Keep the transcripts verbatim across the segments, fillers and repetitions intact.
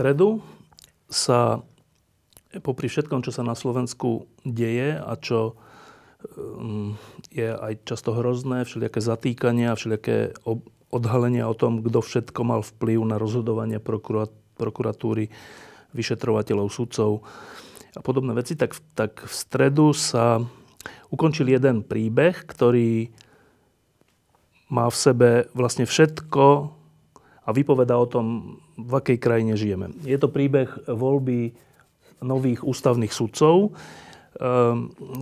V stredu sa popri všetkom, čo sa na Slovensku deje a čo je aj často hrozné, všelijaké zatýkania, všelijaké odhalenia o tom, kto všetko mal vplyv na rozhodovanie prokuratúry, vyšetrovateľov, sudcov a podobné veci, tak, tak v stredu sa ukončil jeden príbeh, ktorý má v sebe vlastne všetko a vypovedá o tom, v akej krajine žijeme. Je to príbeh voľby nových ústavných sudcov,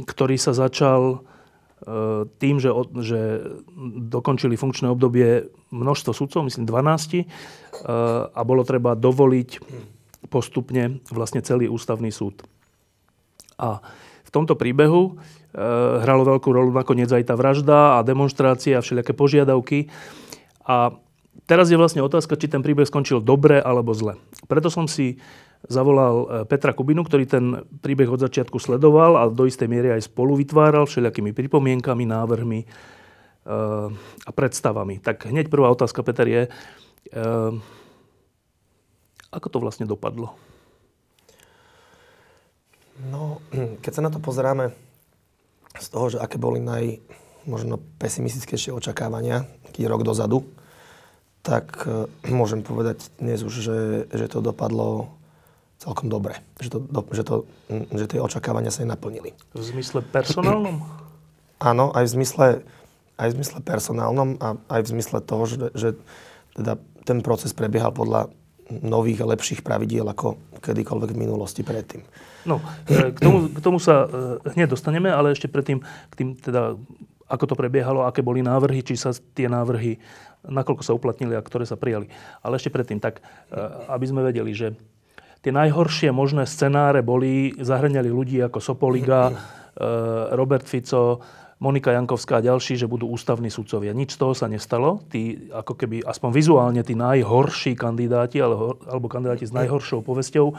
ktorý sa začal tým, že, že dokončili funkčné obdobie množstvo sudcov, myslím dvanásť, a bolo treba dovoliť postupne vlastne celý ústavný súd. A v tomto príbehu hralo veľkú rolu nakoniec aj tá vražda a demonštrácie a všelijaké požiadavky. A teraz je vlastne otázka, či ten príbeh skončil dobre alebo zle. Preto som si zavolal Petra Kubinu, ktorý ten príbeh od začiatku sledoval a do istej miery aj spolu vytváral všelijakými pripomienkami, návrhmi e, a predstavami. Tak hneď prvá otázka, Peter, je, e, ako to vlastne dopadlo? No, keď sa na to pozeráme z toho, že aké boli naj, možno pesimistickejšie očakávania taký rok dozadu, tak môžem povedať dnes už, že, že to dopadlo celkom dobre. Že, to, že, to, že tie očakávania sa nenaplnili. V zmysle personálnom? Áno, aj v zmysle, aj v zmysle personálnom a aj v zmysle toho, že, že teda ten proces prebiehal podľa nových a lepších pravidiel ako kedykoľvek v minulosti predtým. No, k tomu, k tomu sa hneď dostaneme, ale ešte predtým k tým teda, ako to prebiehalo, aké boli návrhy, či sa tie návrhy nakoľko sa uplatnili a ktoré sa prijali. Ale ešte predtým, tak aby sme vedeli, že tie najhoršie možné scenáre boli, zahrňali ľudí ako Sopoliga, Robert Fico, Monika Jankovská a ďalší, že budú ústavní sudcovia. Nič z toho sa nestalo. Tí, ako keby, aspoň vizuálne, tí najhorší kandidáti, alebo kandidáti s najhoršou povesťou,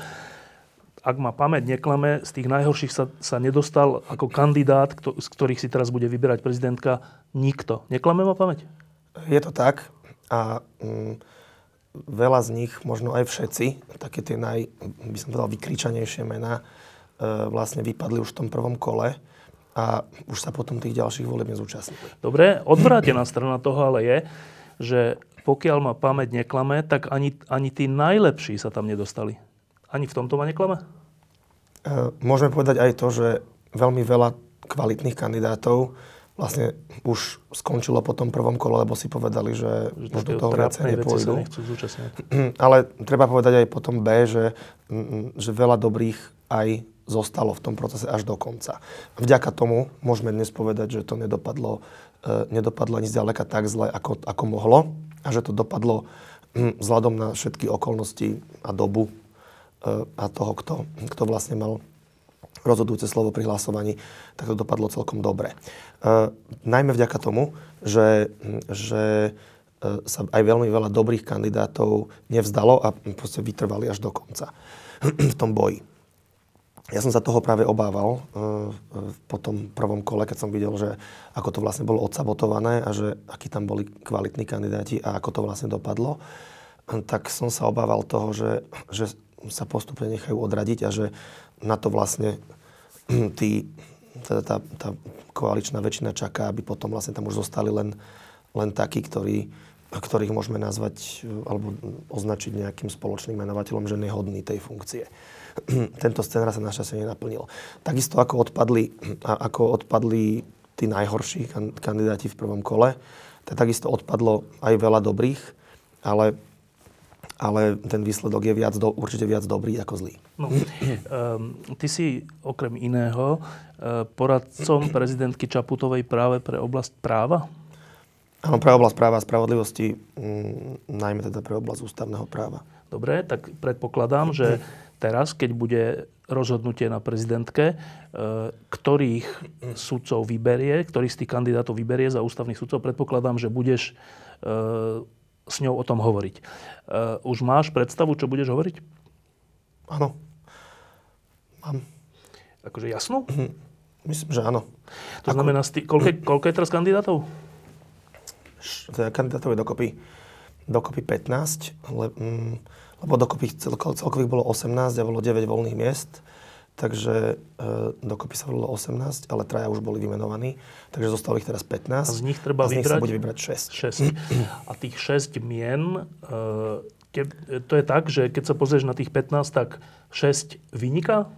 ak ma pamäť neklame, z tých najhorších sa, sa nedostal ako kandidát, kto, z ktorých si teraz bude vyberať prezidentka, nikto. Neklame ma pamäť? Je to tak a mm, veľa z nich, možno aj všetci, také tie naj, by som povedal, vykričanejšie mená, e, vlastne vypadli už v tom prvom kole a už sa potom tých ďalších volieb nezúčastnili. Dobre, odvrátená strana toho ale je, že pokiaľ ma pamäť neklame, tak ani, ani tí najlepší sa tam nedostali. Ani v tomto ma neklame? E, môžeme povedať aj to, že veľmi veľa kvalitných kandidátov vlastne už skončilo po tom prvom kole, lebo si povedali, že, že už do toho viacej nepôjdu. Ale treba povedať aj potom B, že, že veľa dobrých aj zostalo v tom procese až do konca. Vďaka tomu môžeme dnes povedať, že to nedopadlo, eh, nedopadlo ani zďaleka tak zle, ako, ako mohlo. A že to dopadlo hm, vzhľadom na všetky okolnosti a dobu eh, a toho, kto, kto vlastne mal rozhodujúce slovo pri hlasovaní, tak to dopadlo celkom dobre. E, najmä vďaka tomu, že, že e, sa aj veľmi veľa dobrých kandidátov nevzdalo a proste vytrvali až do konca v tom boji. Ja som sa toho práve obával e, po tom prvom kole, keď som videl, že ako to vlastne bolo odsabotované a že akí tam boli kvalitní kandidáti a ako to vlastne dopadlo, tak som sa obával toho, že, že sa postupne nechajú odradiť a že na to vlastne tí, teda tá, tá koaličná väčšina čaká, aby potom vlastne tam už zostali len, len takí, ktorí, ktorých môžeme nazvať alebo označiť nejakým spoločným menovateľom, že nehodný tej funkcie. Tento scenár sa našťastie nenaplnil. Takisto ako odpadli, ako odpadli tí najhorší kandidáti v prvom kole, takisto odpadlo aj veľa dobrých, ale ale ten výsledok je viac do, určite viac dobrý ako zlý. No, um, ty si okrem iného poradcom prezidentky Čaputovej práve pre oblasť práva? Áno, pre oblasť práva a spravodlivosti, m, najmä teda pre oblasť ústavného práva. Dobre, tak predpokladám, že teraz, keď bude rozhodnutie na prezidentke, ktorých sudcov vyberie, ktorých z tých kandidátov vyberie za ústavných sudcov, predpokladám, že budeš s ňou o tom hovoriť. Už máš predstavu, čo budeš hovoriť? Áno. Mám. Akože jasnú? Myslím, že áno. To Ako... znamená, koľko, koľko je teraz kandidátov? Kandidátov je dokopy, dokopy pätnásť, le, mm, lebo dokopy celko, celkových bolo osemnásť a bolo deväť voľných miest, takže e, dokopy sa volilo osemnásť, ale traja už boli vymenovaní, takže zostalo ich teraz pätnásť. A z nich treba a z nich vybrať? sa bude vybrať šesť. šesť. A tých šesť mien, e, te, to je tak, že keď sa pozrieš na tých pätnásť, tak šesť vyniká?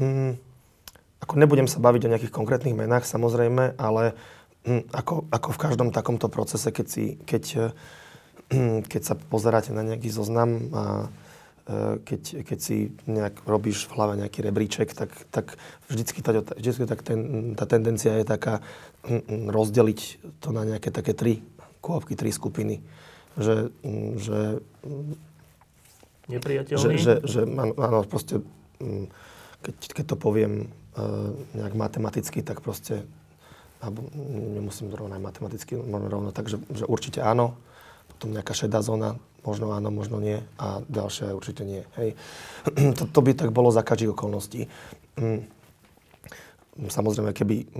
Mm, ako nebudem sa baviť o nejakých konkrétnych menách, samozrejme, ale... Ako, ako v každom takomto procese, keď, si, keď, keď sa pozeráte na nejaký zoznam a keď, keď si nejak robíš v hlave nejaký rebríček, tak, tak vždycky, tá, vždycky tak ten, tá tendencia je taká rozdeliť to na nejaké také tri kôpky, tri skupiny. Že, že, Nepriateľný? Že, že, áno, proste, keď, keď to poviem nejak matematicky, tak proste alebo nemusím rovno aj matematicky, možno rovno tak, že, že určite áno, potom nejaká šedá zóna, možno áno, možno nie a ďalšia určite nie. Hej. To, to by tak bolo za každých okolností. Samozrejme, keby,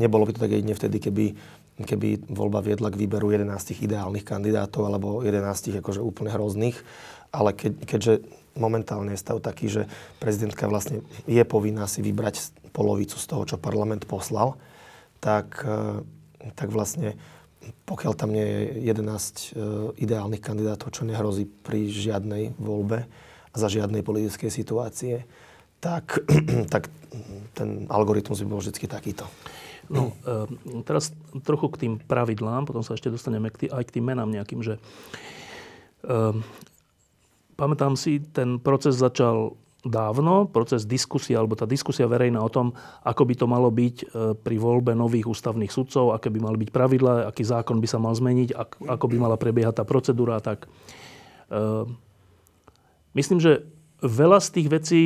nebolo by to tak jedine vtedy, keby, keby voľba viedla k výberu jedenástich ideálnych kandidátov alebo jedenástich akože úplne hrozných, ale ke, keďže momentálne je stav taký, že prezidentka vlastne je povinná si vybrať polovicu z toho, čo parlament poslal, Tak, tak vlastne, pokiaľ tam nie je jedenásť ideálnych kandidátov, čo nehrozí pri žiadnej voľbe a za žiadnej politickej situácie, tak, tak ten algoritmus by bol vždy takýto. No, teraz trochu k tým pravidlám, potom sa ešte dostaneme k tý, aj k tým menám nejakým, že um, pamätám si, ten proces začal dávno, proces diskusie, alebo tá diskusia verejná o tom, ako by to malo byť pri voľbe nových ústavných sudcov, aké by mali byť pravidlá, aký zákon by sa mal zmeniť, ako by mala prebiehať tá procedúra a tak. Myslím, že veľa z tých vecí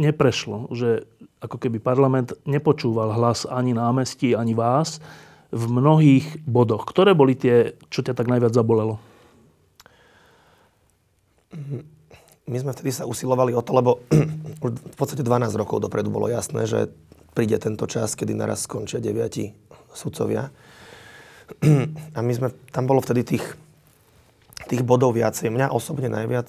neprešlo, že ako keby parlament nepočúval hlas ani námestí, ani vás v mnohých bodoch. Ktoré boli tie, čo ťa tak najviac zabolelo? Mhm. My sme vtedy sa usilovali o to, lebo v podstate dvanásť rokov dopredu bolo jasné, že príde tento čas, kedy naraz skončia deviati sudcovia. A my sme, tam bolo vtedy tých, tých bodov viacej. Mňa osobne najviac,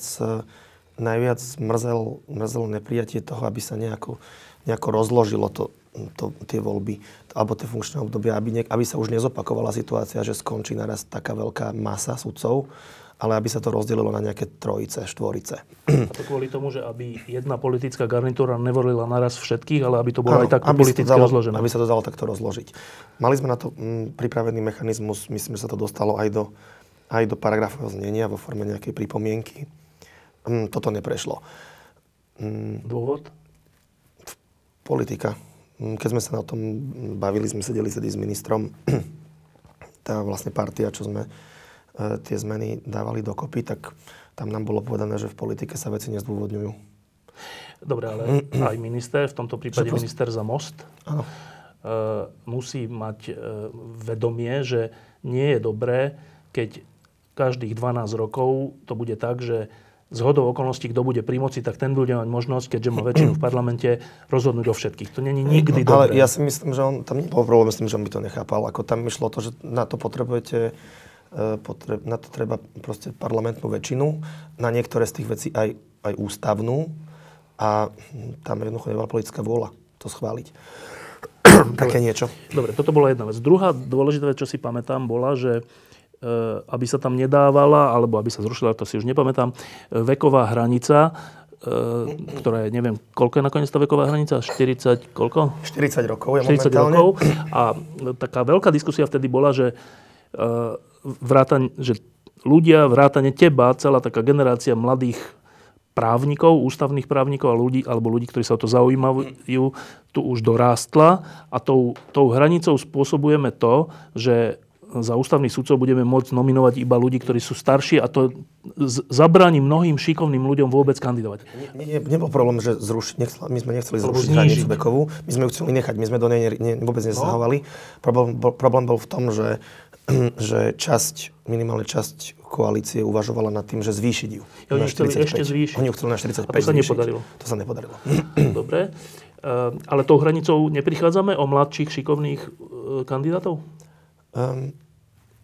najviac mrzel, mrzel neprijatie toho, aby sa nejako, nejako rozložilo to, to, tie voľby, alebo tie funkčné obdobia, aby, ne, aby sa už nezopakovala situácia, že skončí naraz taká veľká masa sudcov, ale aby sa to rozdelilo na nejaké trojice, štvorice. A to kvôli tomu, že aby jedna politická garnitúra nevolila naraz všetkých, ale aby to bolo ano, aj takto politicky dalo, rozložené. Aby sa to dalo takto rozložiť. Mali sme na to m, pripravený mechanizmus, myslím, že sa to dostalo aj do, aj do paragrafového znenia vo forme nejakej pripomienky. M, toto neprešlo. M, Dôvod? Politika. Keď sme sa na tom bavili, sme sedeli sedí s ministrom, tá vlastne partia, čo sme tie zmeny dávali dokopy, tak tam nám bolo povedané, že v politike sa veci nezdôvodňujú. Dobre, ale aj minister, v tomto prípade proste... minister za Most, áno. Musí mať vedomie, že nie je dobré, keď každých dvanásť rokov to bude tak, že zhodou okolností, kto bude pri moci, tak ten bude mať možnosť, keďže má väčšinu v parlamente, rozhodnúť o všetkých. To není nikdy no, ale dobré. Ale ja si myslím, že on tam nebol problém s tým, že on by to nechápal. Ako tam išlo to, že na to potrebujete... Potreb, na to treba proste parlamentnú väčšinu, na niektoré z tých vecí aj, aj ústavnú a tam jednoducho nebola politická vôľa to schváliť. Také niečo. Dobre, toto bola jedna vec. Druhá dôležitá vec, čo si pamätám, bola, že e, aby sa tam nedávala, alebo aby sa zrušila, to si už nepamätám, veková hranica, e, ktorá je, neviem, koľko je nakoniec tá veková hranica? štyridsať, koľko? štyridsať rokov je momentálne. štyridsať rokov a taká veľká diskusia vtedy bola, že vrátane, že ľudia, vrátane teba, celá taká generácia mladých právnikov, ústavných právnikov a ľudí, alebo ľudí, ktorí sa o to zaujímajú, tu už dorástla a tou, tou hranicou spôsobujeme to, že za ústavných sudcov budeme môcť nominovať iba ľudí, ktorí sú starší a to z- zabráni mnohým šikovným ľuďom vôbec kandidovať. Ne, ne, nebol problém, že zruši, nechcel, my sme nechceli zrušiť hranicu vekovú, my sme ju chceli nechať, my sme do nej ne, ne, vôbec nezasahovali. Problém, bol, problém bol v tom, že, že časť, minimálne časť koalície uvažovala nad tým, že zvýšiť ju. Ja, oni chceli ešte zvýšiť. Oni ju chceli na štyridsaťpäť. A to sa zvýšiť. Nepodarilo. To sa nepodarilo. Dobre, ale tou hranicou neprichádzame o mladších šikovných kandidátov? Um,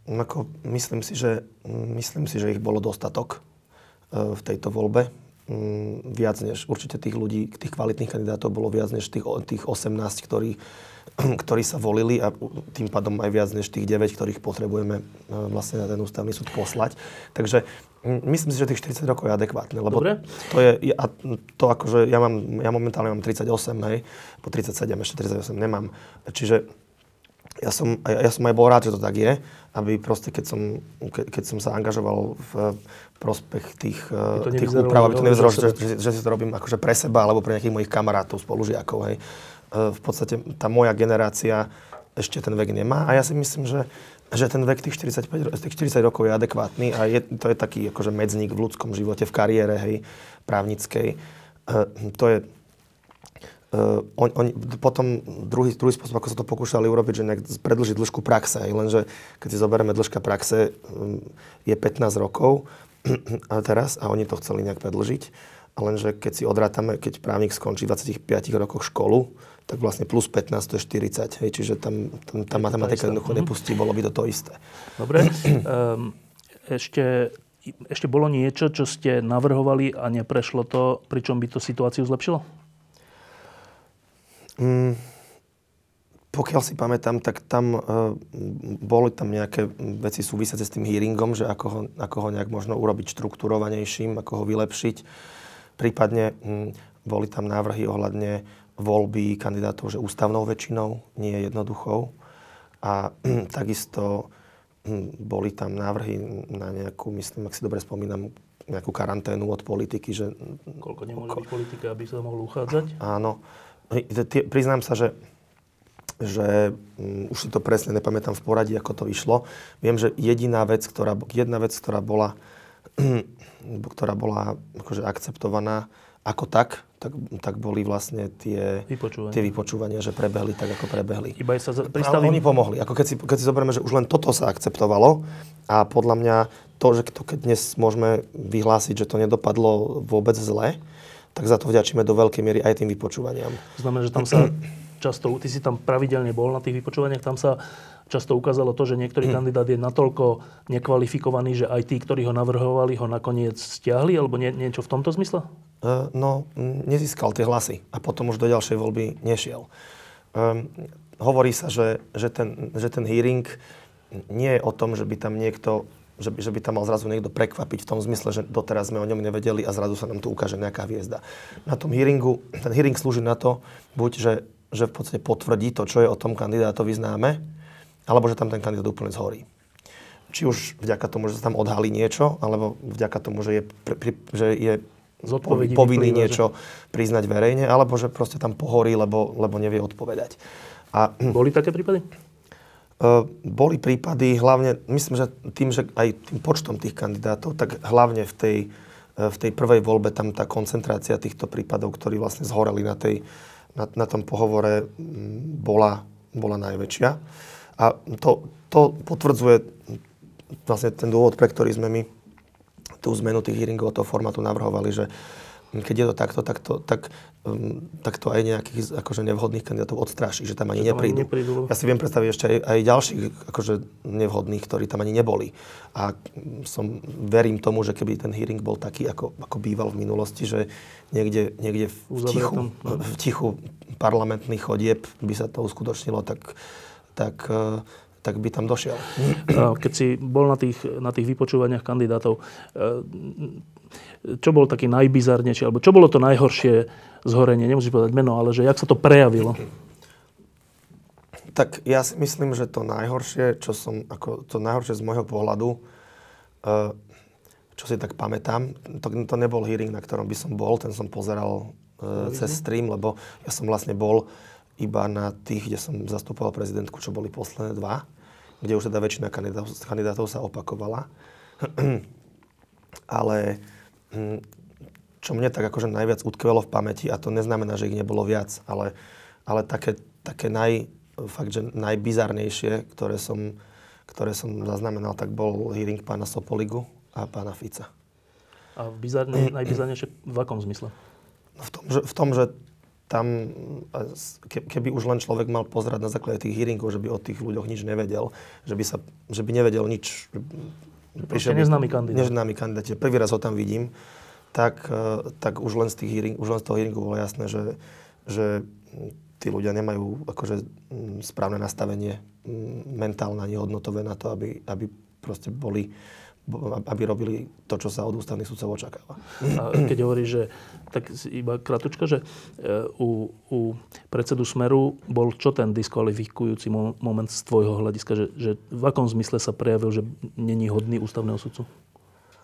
ako myslím si, že, myslím si, že ich bolo dostatok uh, v tejto voľbe. Um, viac než, určite tých ľudí, tých kvalitných kandidátov bolo viac než tých, tých osemnásť, ktorí, ktorí sa volili a tým pádom aj viac než tých deväť, ktorých potrebujeme uh, vlastne na ten ústavný súd poslať. Takže um, myslím si, že tých štyridsať rokov je adekvátne. Lebo dobre. To je, ja, to akože ja, mám, ja momentálne mám tridsaťosem, hej, po tridsaťsedem ešte tridsaťosem nemám. Čiže Ja som, ja som aj bol rád, že to tak je, aby proste, keď som, ke, keď som sa angažoval v prospech tých, tých úprav, aby to nevyzeralo, že, že, že si to robím akože pre seba alebo pre nejakých mojich kamarátov, spolužiakov. Hej. V podstate tá moja generácia ešte ten vek nemá a ja si myslím, že, že ten vek tých štyridsaťpäť, tých štyridsať rokov je adekvátny a je, to je taký akože medzník v ľudskom živote, v kariére, hej, právnickej. To je... Uh, on, on, potom druhý, druhý spôsob, ako sa to pokúšali urobiť, že nejak predĺžiť dĺžku praxe. Lenže keď si zoberieme dĺžka praxe, um, je pätnásť rokov a teraz a oni to chceli nejak predĺžiť. A lenže keď si odrátame, keď právnik skončí v dvadsaťpäť rokoch školu, tak vlastne plus pätnásť to je štyridsať. Hej, čiže tam, tam tá matematika jednoducho nepustí, bolo by to to isté. Dobre. um, ešte, ešte bolo niečo, čo ste navrhovali a neprešlo to, pričom by to situáciu zlepšilo? Mm, pokiaľ si pamätám, tak tam e, boli tam nejaké veci súvisiace s tým hearingom, že ako ho, ako ho nejak možno urobiť štrukturovanejším, ako ho vylepšiť. Prípadne mm, boli tam návrhy ohľadne voľby kandidátov, že ústavnou väčšinou, nie jednoduchou. A mm, takisto mm, boli tam návrhy na nejakú, myslím, ak si dobre spomínam, nejakú karanténu od politiky. Že, koľko nemôže ko- byť politika, aby sa mohol uchádzať? Áno. Priznám sa, že, že um, už si to presne nepamätám v poradí, ako to išlo. Viem, že jediná vec, ktorá, jedna vec, ktorá bola, ktorá bola akože akceptovaná ako tak, tak, tak boli vlastne tie vypočúvania. tie vypočúvania, že prebehli tak, ako prebehli. Iba sa za, pristavím... Oni pomohli. Ako keď si, keď si zoberieme, že už len toto sa akceptovalo a podľa mňa to, že to, keď dnes môžeme vyhlásiť, že to nedopadlo vôbec zle, tak za to vďačíme do veľkej miery aj tým vypočúvaniam. Znamená, že tam sa často, ty si tam pravidelne bol na tých vypočúvaniach, tam sa často ukázalo to, že niektorý kandidát je natoľko nekvalifikovaný, že aj tí, ktorí ho navrhovali, ho nakoniec stiahli, alebo nie, niečo v tomto zmysle? Uh, no, nezískal tie hlasy a potom už do ďalšej voľby nešiel. Um, hovorí sa, že, že, ten, že ten hearing nie je o tom, že by tam niekto... Že by, že by tam mal zrazu niekto prekvapiť v tom zmysle, že doteraz sme o ňom nevedeli a zrazu sa nám tu ukáže nejaká hviezda. Na tom hearingu, ten hearing slúži na to, buď, že, že v podstate potvrdí to, čo je o tom kandidátovi známe, alebo že tam ten kandidát úplne zhorí. Či už vďaka tomu, že sa tam odhalí niečo, alebo vďaka tomu, že je, pri, pri, že je povinný niečo priznať verejne, alebo že proste tam pohorí, lebo, lebo nevie odpovedať. A, Boli také prípady? Boli prípady, hlavne, myslím, že tým, že aj tým počtom tých kandidátov, tak hlavne v tej, v tej prvej voľbe tam tá koncentrácia týchto prípadov, ktorí vlastne zhoreli na, tej, na, na tom pohovore, bola, bola najväčšia. A to, to potvrdzuje vlastne ten dôvod, pre ktorý sme my tú zmenu tých hearingov, toho formátu navrhovali, že keď je to takto, tak to, tak, um, tak to aj nejakých akože nevhodných kandidátov odstraší, že tam ani že tam neprídu. Ani neprídu. Ja si viem predstaviť ešte aj, aj ďalších akože nevhodných, ktorí tam ani neboli. A som, verím tomu, že keby ten hearing bol taký, ako, ako býval v minulosti, že niekde, niekde v, tichu, v tichu parlamentných chodieb by sa to uskutočnilo, tak... tak tak by tam došiel. Keď si bol na tých, na tých vypočúvaniach kandidátov, čo bol taký najbizarnejší, alebo čo bolo to najhoršie zhorenie? Nemusíš povedať meno, ale že jak sa to prejavilo? Tak ja si myslím, že to najhoršie, čo som, ako to najhoršie z môjho pohľadu, čo si tak pamätám. To, to nebol hearing, na ktorom by som bol, ten som pozeral e, cez stream, lebo ja som vlastne bol iba na tých, kde som zastupoval prezidentku, čo boli posledné dva, kde už teda väčšina kandidátov, kandidátov sa opakovala. Ale čo mne tak akože najviac utkvelo v pamäti, a to neznamená, že ich nebolo viac, ale, ale také, také naj, fakt, že najbizarnejšie, ktoré som, ktoré som zaznamenal, tak bol hearing pána Sopoligu a pána Fica. A bizarne, najbizarnejšie v akom zmysle? V tom, že, v tom, že tam, keby už len človek mal pozerať na základe tých hearingov, že by o tých ľuďoch nič nevedel, že by, sa, že by nevedel nič. Prišiel neznámy kandidát. Neznámy kandidát. Prvý raz ho tam vidím, tak, tak už len z tých hearing, už len z toho hearingu bolo jasné, že, že tí ľudia nemajú akože správne nastavenie mentálne ani hodnotové na to, aby, aby proste boli, aby robili to, čo sa od ústavných súdcov očakáva. A keď hovoríš, že tak iba kratučka, že u, u predsedu Smeru bol čo ten diskvalifikujúci moment z tvojho hľadiska? Že, že v akom zmysle sa prejavil, že není hodný ústavného súdcu?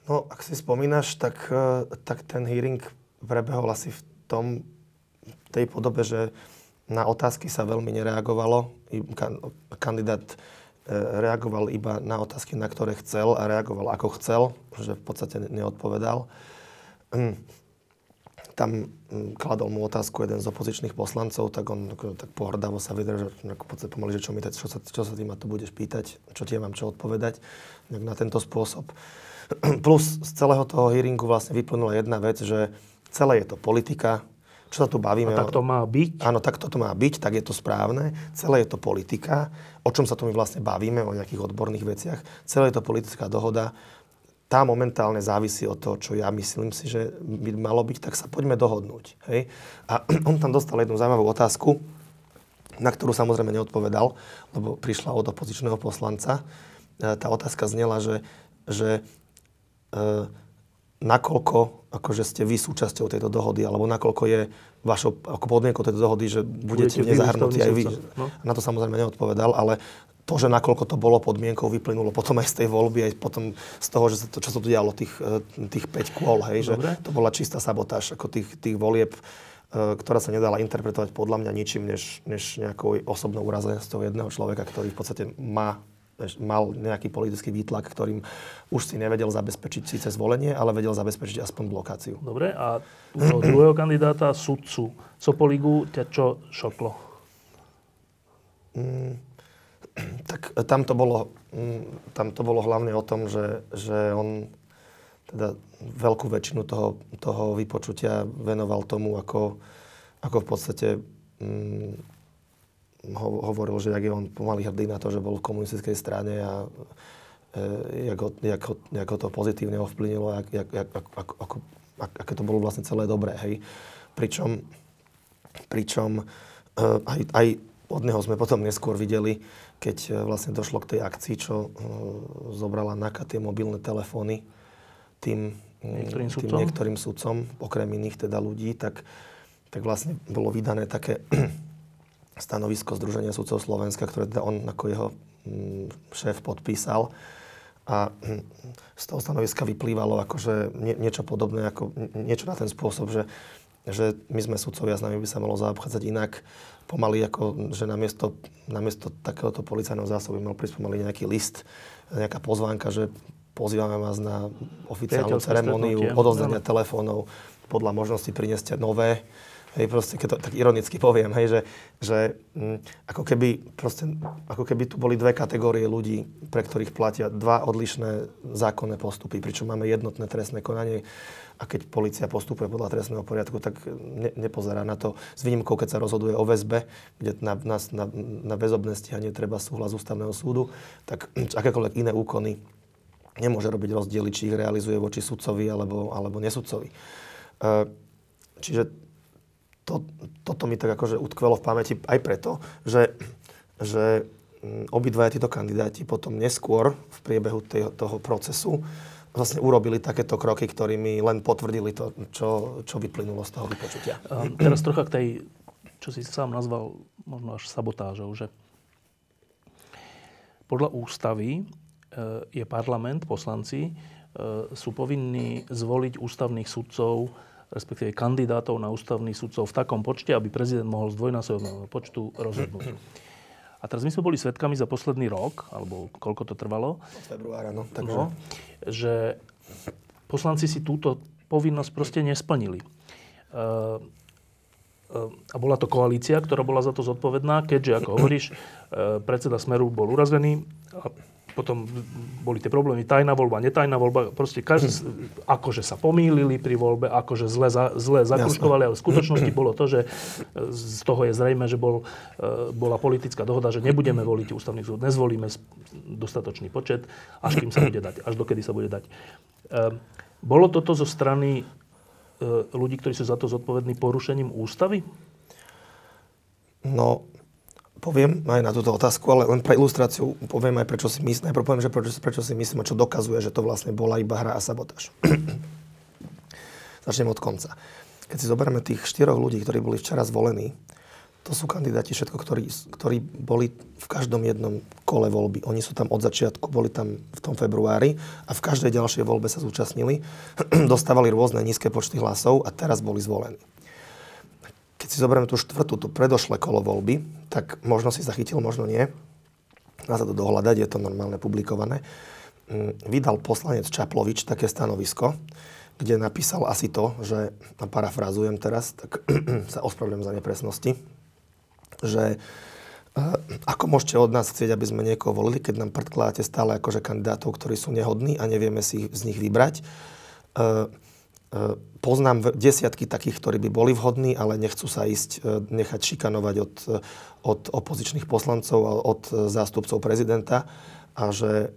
No, ak si spomínaš, tak, tak ten hearing prebehol asi v tom, v tej podobe, že na otázky sa veľmi nereagovalo. Kandidát reagoval iba na otázky, na ktoré chcel a reagoval ako chcel, že v podstate neodpovedal. Tam kladol mu otázku jeden z opozičných poslancov, tak on tak pohrdavo sa vydržal, v podstate pomaly, že čo, mi, čo, sa, čo sa ty ma tu budeš pýtať, čo ti mám čo odpovedať, na tento spôsob. Plus z celého toho hearingu vlastne vyplynula jedna vec, že celé je to politika, čo sa tu bavíme. A tak to má byť? Áno, tak to má byť, tak je to správne. Celé je to politika, o čom sa tu my vlastne bavíme, o nejakých odborných veciach. Celé je to politická dohoda. Tá momentálne závisí od toho, čo ja myslím si, že by malo byť, tak sa poďme dohodnúť. Hej? A on tam dostal jednu zaujímavú otázku, na ktorú samozrejme neodpovedal, lebo prišla od opozičného poslanca. Tá otázka znela, že, že e, nakoľko akože ste vy súčasťou tejto dohody, alebo nakoľko je vašou podmienkou tejto dohody, že budete v nej zahrnutí aj vy. No? Na to samozrejme neodpovedal, ale to, že nakoľko to bolo podmienkou, vyplynulo potom aj z tej voľby, aj potom z toho, že sa to, čo sa tu dialo, tých, tých päť kôl, hej, že to bola čistá sabotáž ako tých, tých volieb, ktorá sa nedala interpretovať podľa mňa ničím, než, než nejakou osobnou urazenosťou jedného človeka, ktorý v podstate má mal nejaký politický výtlak, ktorým už si nevedel zabezpečiť síce zvolenie, ale vedel zabezpečiť aspoň blokáciu. Dobre, a u toho druhého kandidáta, sudcu Sopoligu, ťa čo šoklo? Mm, tak tam to bolo, mm, tam to bolo hlavne o tom, že, že on teda veľkú väčšinu toho, toho vypočutia venoval tomu, ako, ako v podstate... Mm, hovoril, že jak je on pomaly hrdý na to, že bol v komunistickej strane a e, jak, ho, jak, ho, jak ho to pozitívne ovplynilo a jak, jak, ako, ako, ako, aké to bolo vlastne celé dobré, hej. Pričom, pričom e, aj, aj od neho sme potom neskôr videli, keď vlastne došlo k tej akcii, čo e, zobrala NAKA tie mobilné telefóny tým niektorým, tým sudcom? niektorým sudcom, okrem iných teda ľudí, tak, tak vlastne bolo vydané také... stanovisko Združenia sudcov Slovenska, ktoré teda on ako jeho šéf podpísal. A z toho stanoviska vyplývalo akože niečo podobné, ako niečo na ten spôsob, že, že my sme sudcovia, s nami by sa malo zaobchádzať inak. Pomaly ako, že namiesto, namiesto takéhoto policajného zásobu mal prísť pomaly nejaký list, nejaká pozvánka, že pozývame vás na oficiálnu ceremoniu odovzdania telefónov. Podľa možnosti prineste nové. Hej, proste, keď to tak ironicky poviem, hej, že, že m, ako, keby, proste, ako keby tu boli dve kategórie ľudí, pre ktorých platia dva odlišné zákonné postupy, pričom máme jednotné trestné konanie a keď polícia postupuje podľa trestného poriadku, tak ne, nepozerá na to, s výnimkou, keď sa rozhoduje o väzbe, kde na, na, na, na väzobné stíhanie treba súhlas ústavného súdu, tak akékoľvek iné úkony nemôže robiť rozdiely, či ich realizuje voči sudcovi alebo, alebo nesudcovi. E, čiže To, toto mi tak akože utkvelo v pamäti aj preto, že, že obidvaja títo kandidáti potom neskôr v priebehu tej, toho procesu vlastne urobili takéto kroky, ktorými len potvrdili to, čo, čo vyplynulo z toho vypočutia. Teraz trocha k tej, čo si sám nazval možno až sabotážou, že podľa ústavy je parlament, poslanci sú povinní zvoliť ústavných sudcov, respektíve kandidátov na ústavných sudcov v takom počte, aby prezident mohol z dvojnásobného počtu rozhodnúť. A teraz my sme boli svedkami za posledný rok, alebo koľko to trvalo? Od februára, no. Takže... no, že poslanci si túto povinnosť proste nesplnili. Uh, uh, a bola to koalícia, ktorá bola za to zodpovedná, keďže, ako hovoríš, uh, predseda Smeru bol urazený a potom boli tie problémy tajná voľba, netajná voľba. Proste každý, akože sa pomýlili pri voľbe, akože zle, za, zle zakruškovali, ale v skutočnosti bolo to, že z toho je zrejme, že bol, bola politická dohoda, že nebudeme voliť ústavný súd, nezvolíme dostatočný počet, až kým sa bude dať, až dokedy sa bude dať. Bolo toto zo strany ľudí, ktorí sú za to zodpovední, porušením ústavy? No... Poviem aj na túto otázku, ale len pre ilustráciu poviem aj prečo si myslím, najprv poviem, že prečo, prečo si myslím, čo dokazuje, že to vlastne bola iba hra a sabotáž. Začnem od konca. Keď si zoberieme tých štyroch ľudí, ktorí boli včera zvolení, to sú kandidáti všetko, ktorí, ktorí boli v každom jednom kole voľby. Oni sú tam od začiatku, boli tam v tom februári a v každej ďalšej voľbe sa zúčastnili, dostávali rôzne nízke počty hlasov a teraz boli zvolení. Keď si zoberieme tú štvrtú, tú predošlé kolo voľby, tak možno si zachytil, možno nie. Dá sa to dohľadať, je to normálne publikované. Vydal poslanec Čaplovič také stanovisko, kde napísal asi to, že, a parafrazujem teraz, tak sa ospravedlňujem za nepresnosti, že ako môžete od nás chcieť, aby sme niekoho volili, keď nám predkladáte stále akože kandidátov, ktorí sú nehodní a nevieme si z nich vybrať. Poznám desiatky takých, ktorí by boli vhodní, ale nechcú sa ísť nechať šikanovať od, od opozičných poslancov a od zástupcov prezidenta. A že,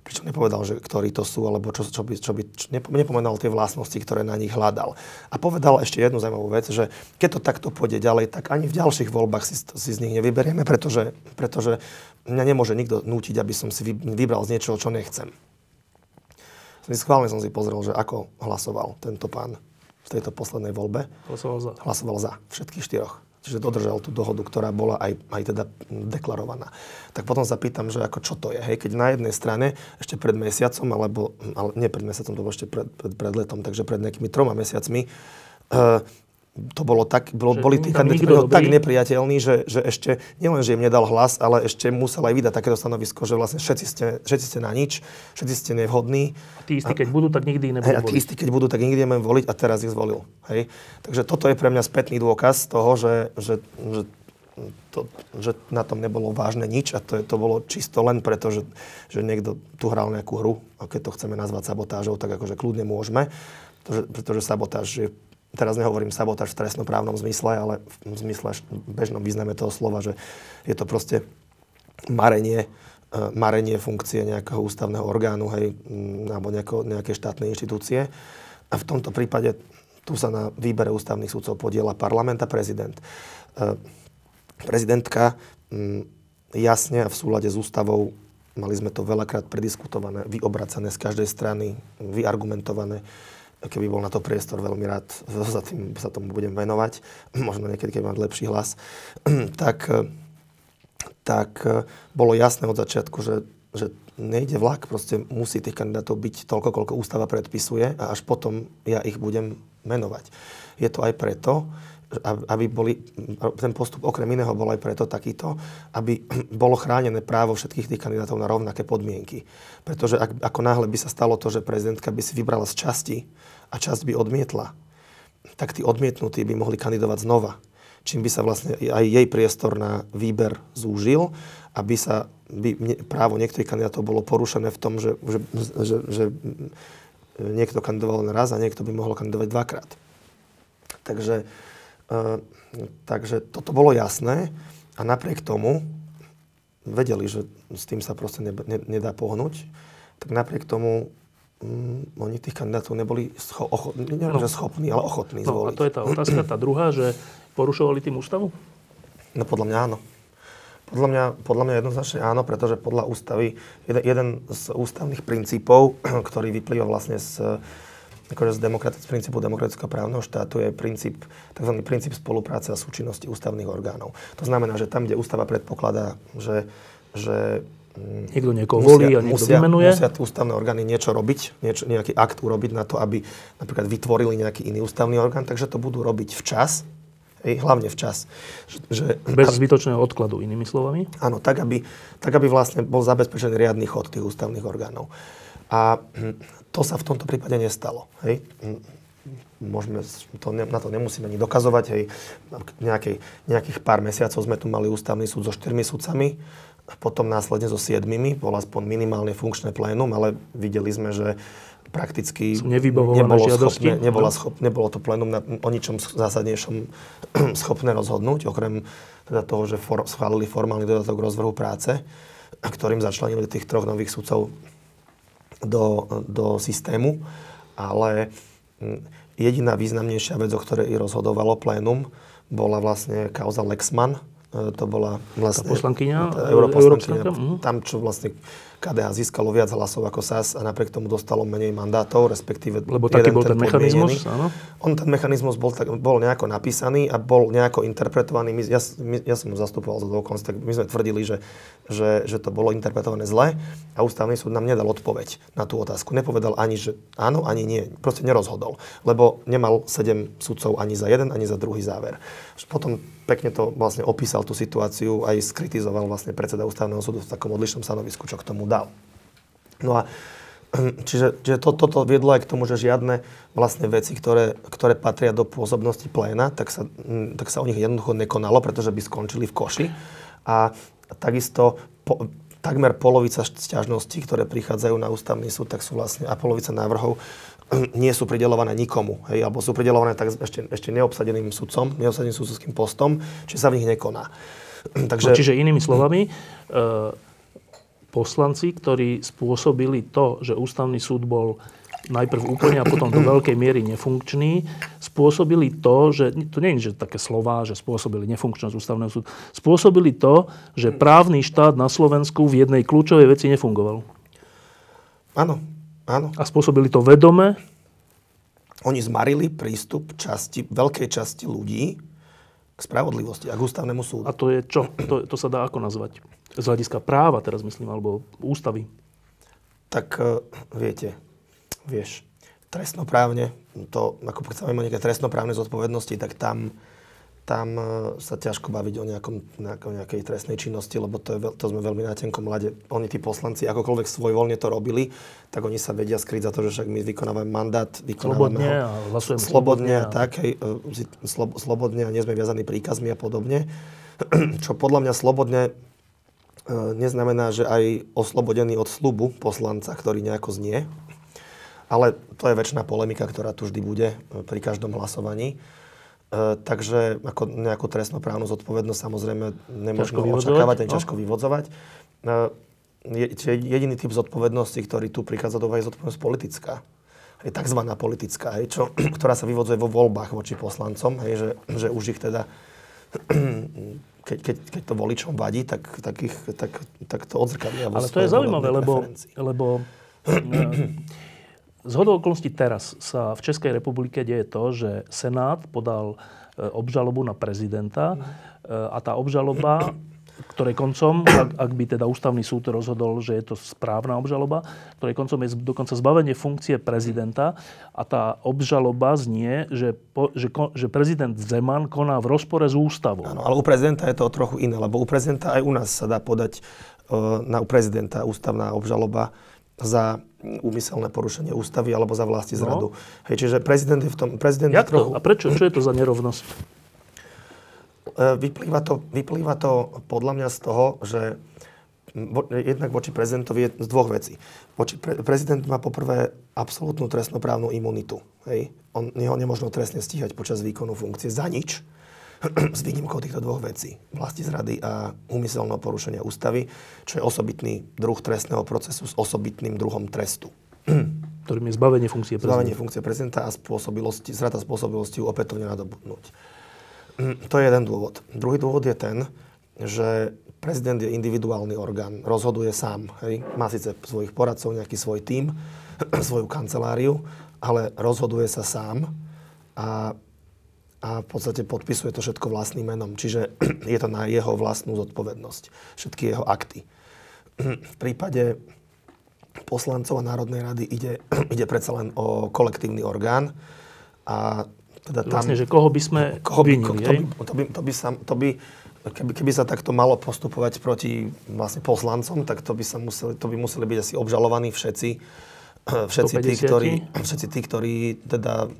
pričom nepovedal, že ktorí to sú, alebo čo, čo by, čo by čo, nepomenal tie vlastnosti, ktoré na nich hľadal. A povedal ešte jednu zaujímavú vec, že keď to takto pôjde ďalej, tak ani v ďalších voľbách si, si z nich nevyberieme, pretože, pretože mňa nemôže nikto nútiť, aby som si vybral z niečoho, čo nechcem. Schválne som si pozrel, že ako hlasoval tento pán v tejto poslednej voľbe. Hlasoval za. Hlasoval za. Všetkých štyroch. Čiže dodržal tú dohodu, ktorá bola aj, aj teda deklarovaná. Tak potom sa pýtam, že ako čo to je. Hej? Keď na jednej strane ešte pred mesiacom, alebo ale nie pred mesiacom, to bolo ešte pred, pred, pred letom, takže pred nejakými troma mesiacmi, uh, to bolo tak, bolo, boli tí kandidáti tak nepriateľní, že, že ešte nielen, že im nedal hlas, ale ešte musel aj vydať takéto stanovisko, že vlastne všetci ste, všetci ste na nič, všetci ste nevhodní. A tí istí, keď budú, tak nikdy nebudú voliť. A tí istí, keď budú, tak nikdy nebudú voliť a teraz ich zvolil. Hej? Takže toto je pre mňa spätný dôkaz toho, že, že, že, to, že na tom nebolo vážne nič a to, je, to bolo čisto len preto, že, že niekto tu hral nejakú hru a keď to chceme nazvať sabotážou, tak akože kľudne môžeme, pretože, pretože sabotáž je... Teraz nehovorím sabotáž v trestnoprávnom zmysle, ale v zmysle v bežnom význame toho slova, že je to proste marenie, marenie funkcie nejakého ústavného orgánu, hej, alebo nejako, nejaké štátnej inštitúcie. A v tomto prípade tu sa na výbere ústavných súdcov podiela parlament a prezident. Prezidentka jasne a v súlade s ústavou, mali sme to veľakrát prediskutované, vyobracané z každej strany, vyargumentované, keby bol na to priestor, veľmi rád za tým, sa tomu budem venovať, možno niekedy, keď mám lepší hlas, tak, tak bolo jasné od začiatku, že, že nejde vlak, proste musí tých kandidátov byť toľko, koľko ústava predpisuje a až potom ja ich budem menovať. Je to aj preto, aby boli, ten postup okrem iného bol aj preto takýto, aby bolo chránené právo všetkých tých kandidátov na rovnaké podmienky. Pretože ak, ako náhle by sa stalo to, že prezidentka by si vybrala z časti a časť by odmietla, tak tí odmietnutí by mohli kandidovať znova. Čím by sa vlastne aj jej priestor na výber zúžil, aby sa by právo niektorých kandidátov bolo porušené v tom, že, že, že, že niekto kandidoval len raz a niekto by mohol kandidovať dvakrát. Takže Uh, takže toto bolo jasné a napriek tomu vedeli, že s tým sa proste ne, ne, nedá pohnúť, tak napriek tomu um, oni tých kandidátov neboli scho- ocho- neviem, no. že schopní, ale ochotní no, zvoliť. A to je tá otázka, tá druhá, že porušovali tým ústavu? No podľa mňa áno. Podľa mňa, podľa mňa jednoznačne áno, pretože podľa ústavy, jeden, jeden z ústavných princípov, ktorý vyplýva vlastne z... akože z, z princípu demokratického právneho štátu je princíp, tzv. Princíp spolupráce a súčinnosti ústavných orgánov. To znamená, že tam, kde ústava predpokladá, že, že niekto niekoho volí a niekto musia, vymenuje. Musia ústavné orgány niečo robiť, niečo, nejaký akt urobiť na to, aby napríklad vytvorili nejaký iný ústavný orgán, takže to budú robiť včas. Hej, hlavne včas. Že, Bez aby, zbytočného odkladu, inými slovami? Áno, tak aby, tak, aby vlastne bol zabezpečený riadny chod tých ústavných orgánov. A to sa v tomto prípade nestalo. Hej. Môžeme, to, na to nemusíme ani dokazovať. Hej. Nejakej, nejakých pár mesiacov sme tu mali ústavný súd so štyrmi sudcami, potom následne so siedmimi, bol aspoň minimálne funkčné plénum, ale videli sme, že prakticky nebolo, schopné, nebolo, schopné, nebolo to plénum na, o ničom zásadnejšom schopné rozhodnúť, okrem teda toho, že for, schválili formálny dodatok rozvrhu práce, ktorým začlenili tých troch nových sudcov do, do systému. Ale jediná významnejšia vec, o ktorej rozhodovalo plénum, bola vlastne kauza Lexman. To bola vlastne poslankyňa, europoslankyňa. Tam, čo vlastne ká dé á získalo viac hlasov ako es a es a napriek tomu dostalo menej mandátov, respektíve... Lebo taký bol ten mechanizmus, áno? On, ten mechanizmus bol, tak, bol nejako napísaný a bol nejako interpretovaný. My, ja, my, ja som ho zastupoval za dôkonc, tak my sme tvrdili, že, že, že to bolo interpretované zle a ústavný súd nám nedal odpoveď na tú otázku. Nepovedal ani, že áno, ani nie. Proste nerozhodol, lebo nemal sedem sudcov ani za jeden, ani za druhý záver. Potom pekne to vlastne opísal tú situáciu, aj skritizoval vlastne predseda ústavného súdu v takom odlišnom stanovisku, čo k tomu dal. No a čiže, čiže to, toto viedlo aj k tomu, že žiadne vlastne veci, ktoré, ktoré patria do pôsobnosti pléna, tak sa, tak sa o nich jednoducho nekonalo, pretože by skončili v koši. A takisto po, takmer polovica sťažností, ktoré prichádzajú na ústavný súd, tak sú vlastne, a polovica návrhov nie sú prideľované nikomu, hej, alebo sú prideľované tak ešte, ešte neobsadeným sudcom, neobsadeným sudcovským postom, čiže sa v nich nekoná. Takže... No, čiže inými slovami, uh, poslanci, ktorí spôsobili to, že ústavný súd bol najprv úplne a potom do veľkej miery nefunkčný, spôsobili to, že, to nie je že také slová, že spôsobili nefunkčnosť ústavného súdu, spôsobili to, že právny štát na Slovensku v jednej kľúčovej veci nefungoval. Áno. Áno. A spôsobili to vedome? Oni zmarili prístup časti, veľkej časti ľudí k spravodlivosti a k ústavnému súdu. A to je čo? To, to sa dá ako nazvať? Z hľadiska práva teraz myslím, alebo ústavy? Tak viete, vieš, trestnoprávne, to, ako keď sa máme nejaké trestnoprávne zodpovednosti, tak tam, tam sa ťažko baviť o nejakom, nejakej trestnej činnosti, lebo to, je, to sme veľmi na tenkom ľade. Oni, tí poslanci, akokoľvek svojvoľne to robili, tak oni sa vedia skryť za to, že však my vykonávame mandát, vykonávame slobodne, ho slobodne, slobodne a tak, hej, slob, slobodne a nie sme viazaní príkazmi a podobne. Čo podľa mňa slobodne neznamená, že aj oslobodený od sľubu poslanca, ktorý nejako znie, ale to je väčšiná polemika, ktorá tu vždy bude pri každom hlasovaní. Uh, takže ako nejakú trestnoprávnu zodpovednosť samozrejme nemôžno očakávať, ani ťažko vyvodzovať. Uh, je, jediný typ zodpovednosti, ktorý tu prichádza do úvahy, je zodpovednosť politická. Je takzvaná politická, hej, čo, ktorá sa vyvodzuje vo voľbách voči poslancom, hej, že, že už ich teda, keď, keď, keď to voličom vadí, tak, tak, ich, tak, tak to odzrkadlia. Ale to je zaujímavé, lebo... lebo zhodou okolností teraz sa v Českej republike deje to, že Senát podal obžalobu na prezidenta a tá obžaloba, ktorej koncom, ak, ak by teda ústavný súd rozhodol, že je to správna obžaloba, ktorej koncom je dokonca zbavenie funkcie prezidenta a tá obžaloba znie, že, po, že, že prezident Zeman koná v rozpore s ústavou. Áno, ale u prezidenta je to trochu iné, lebo u prezidenta aj u nás sa dá podať na u prezidenta ústavná obžaloba za úmyselné porušenie ústavy alebo za vlastizradu. No. Hej, čiže prezident je v tom... Prezident Jak trochu... to? A prečo? Čo je to za nerovnosť? Vyplýva to, vyplýva to podľa mňa z toho, že jednak voči prezidentovi je z dvoch vecí. Voči pre, prezident má poprvé absolútnu trestnoprávnu imunitu. Hej. On, ho nemožno trestne stíhať počas výkonu funkcie za nič. S výnimkou týchto dvoch vecí. Vlastizrady a úmyselného porušenia ústavy, čo je osobitný druh trestného procesu s osobitným druhom trestu. Ktorým je zbavenie funkcie prezidenta. Zbavenie funkcie prezidenta a spôsobilosti, zrata spôsobilosti ju opätovne nadobudnúť. To je jeden dôvod. Druhý dôvod je ten, že prezident je individuálny orgán. Rozhoduje sám. Hej? Má síce svojich poradcov, nejaký svoj tím, svoju kanceláriu, ale rozhoduje sa sám a a v podstate podpisuje to všetko vlastným menom. Čiže je to na jeho vlastnú zodpovednosť. Všetky jeho akty. v prípade poslancov a Národnej rady ide, ide predsa len o kolektívny orgán. A teda tam, vlastne, že koho by sme koho by, vinili, ko, to, by, to, by, to, by sa, to by, keby, keby sa takto malo postupovať proti vlastne poslancom, tak to by, sa museli, to by museli byť asi obžalovaní všetci, všetci tí, ktorí, všetci tí, ktorí teda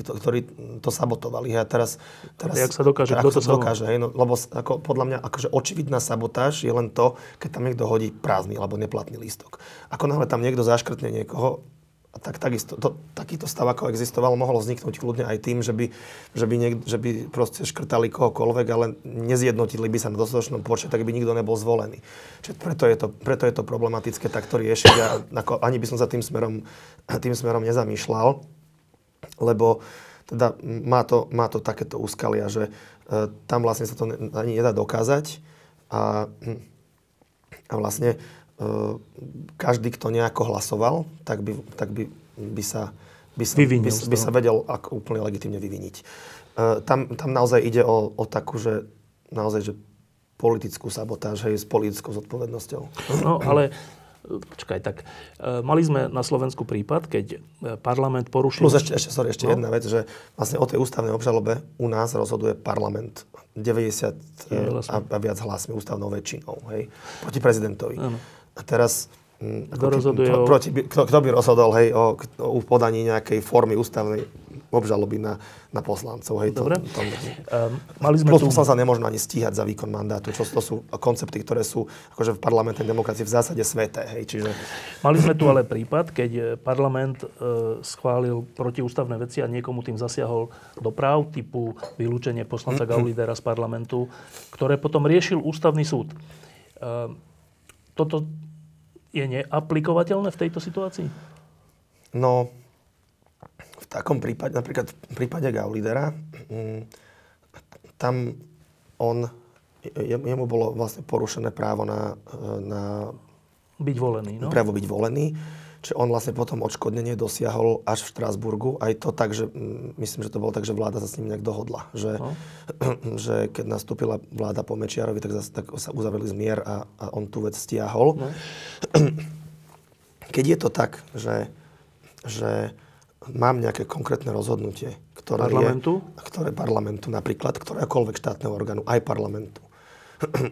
ktorí to sabotovali. A teraz, teraz, jak sa dokáže, kto to dokáže, hej, no, lebo ako, podľa mňa akože očividná sabotáž je len to, keď tam niekto hodí prázdny alebo neplatný lístok. Ako náhle tam niekto zaškrtne niekoho, tak takisto, to, takýto stav, ako existoval, mohol vzniknúť kľudne aj tým, že by, že by, niek, že by proste škrtali kohokoľvek, ale nezjednotili by sa na dostatočnom počte, tak by nikto nebol zvolený. Čiže preto je to, preto je to problematické takto riešiť a ako, ani by som sa tým smerom, tým smerom nezamýšľal. Lebo teda má to, má to takéto úskalia, že e, tam vlastne sa to ne, ani nedá dokázať a, a vlastne e, každý, kto nejako hlasoval, tak by, tak by, by, sa, by, sa, by, by sa vedel ako úplne legitimne vyviniť. E, tam, tam naozaj ide o, o takú, že naozaj, že politickú sabotáž, hej, s politickou zodpovednosťou. No, ale... Počkaj, tak e, mali sme na Slovensku prípad, keď parlament porušil... Plus ešte, ešte, sorry, ešte no. jedna vec, že vlastne o tej ústavnej obžalobe u nás rozhoduje parlament deväťdesiat e, a, a viac hlasmi ústavnou väčšinou, hej, proti prezidentovi. Ano. A teraz... M, kto, rozhoduje pro, proti, kto, kto by rozhodol, hej, o, o podaní nejakej formy ústavnej obžaloby na, na poslancov, hej. Dobre. To, to, um, mali sme tu... Poslanca nemôžno ani stíhať za výkon mandátu, čo to sú koncepty, ktoré sú akože v parlamentnej demokracii v zásade sveté, hej, čiže... Mali sme tu ale prípad, keď parlament e, schválil protiústavné veci a niekomu tým zasiahol do práv, typu vylúčenie poslanca Gaulídera z parlamentu, ktoré potom riešil ústavný súd. E, toto... Je neaplikovateľné v tejto situácii? No, v takom prípade, napríklad v prípade Gaulídera, tam on, jemu bolo vlastne porušené právo na... na byť volený, no? Právo byť volený. Čiže on vlastne potom odškodnenie dosiahol až v Štrasburgu. Aj to tak, že myslím, že to bolo tak, že vláda sa s ním nejak dohodla. Že, no. že keď nastúpila vláda po Mečiarovi, tak, zase, tak sa uzavreli zmier a, a on tú vec stiahol. No. Keď je to tak, že, že mám nejaké konkrétne rozhodnutie, ktoré parlamentu? Je... Ktoré parlamentu? Napríklad ktoréhokoľvek štátneho orgánu, aj parlamentu.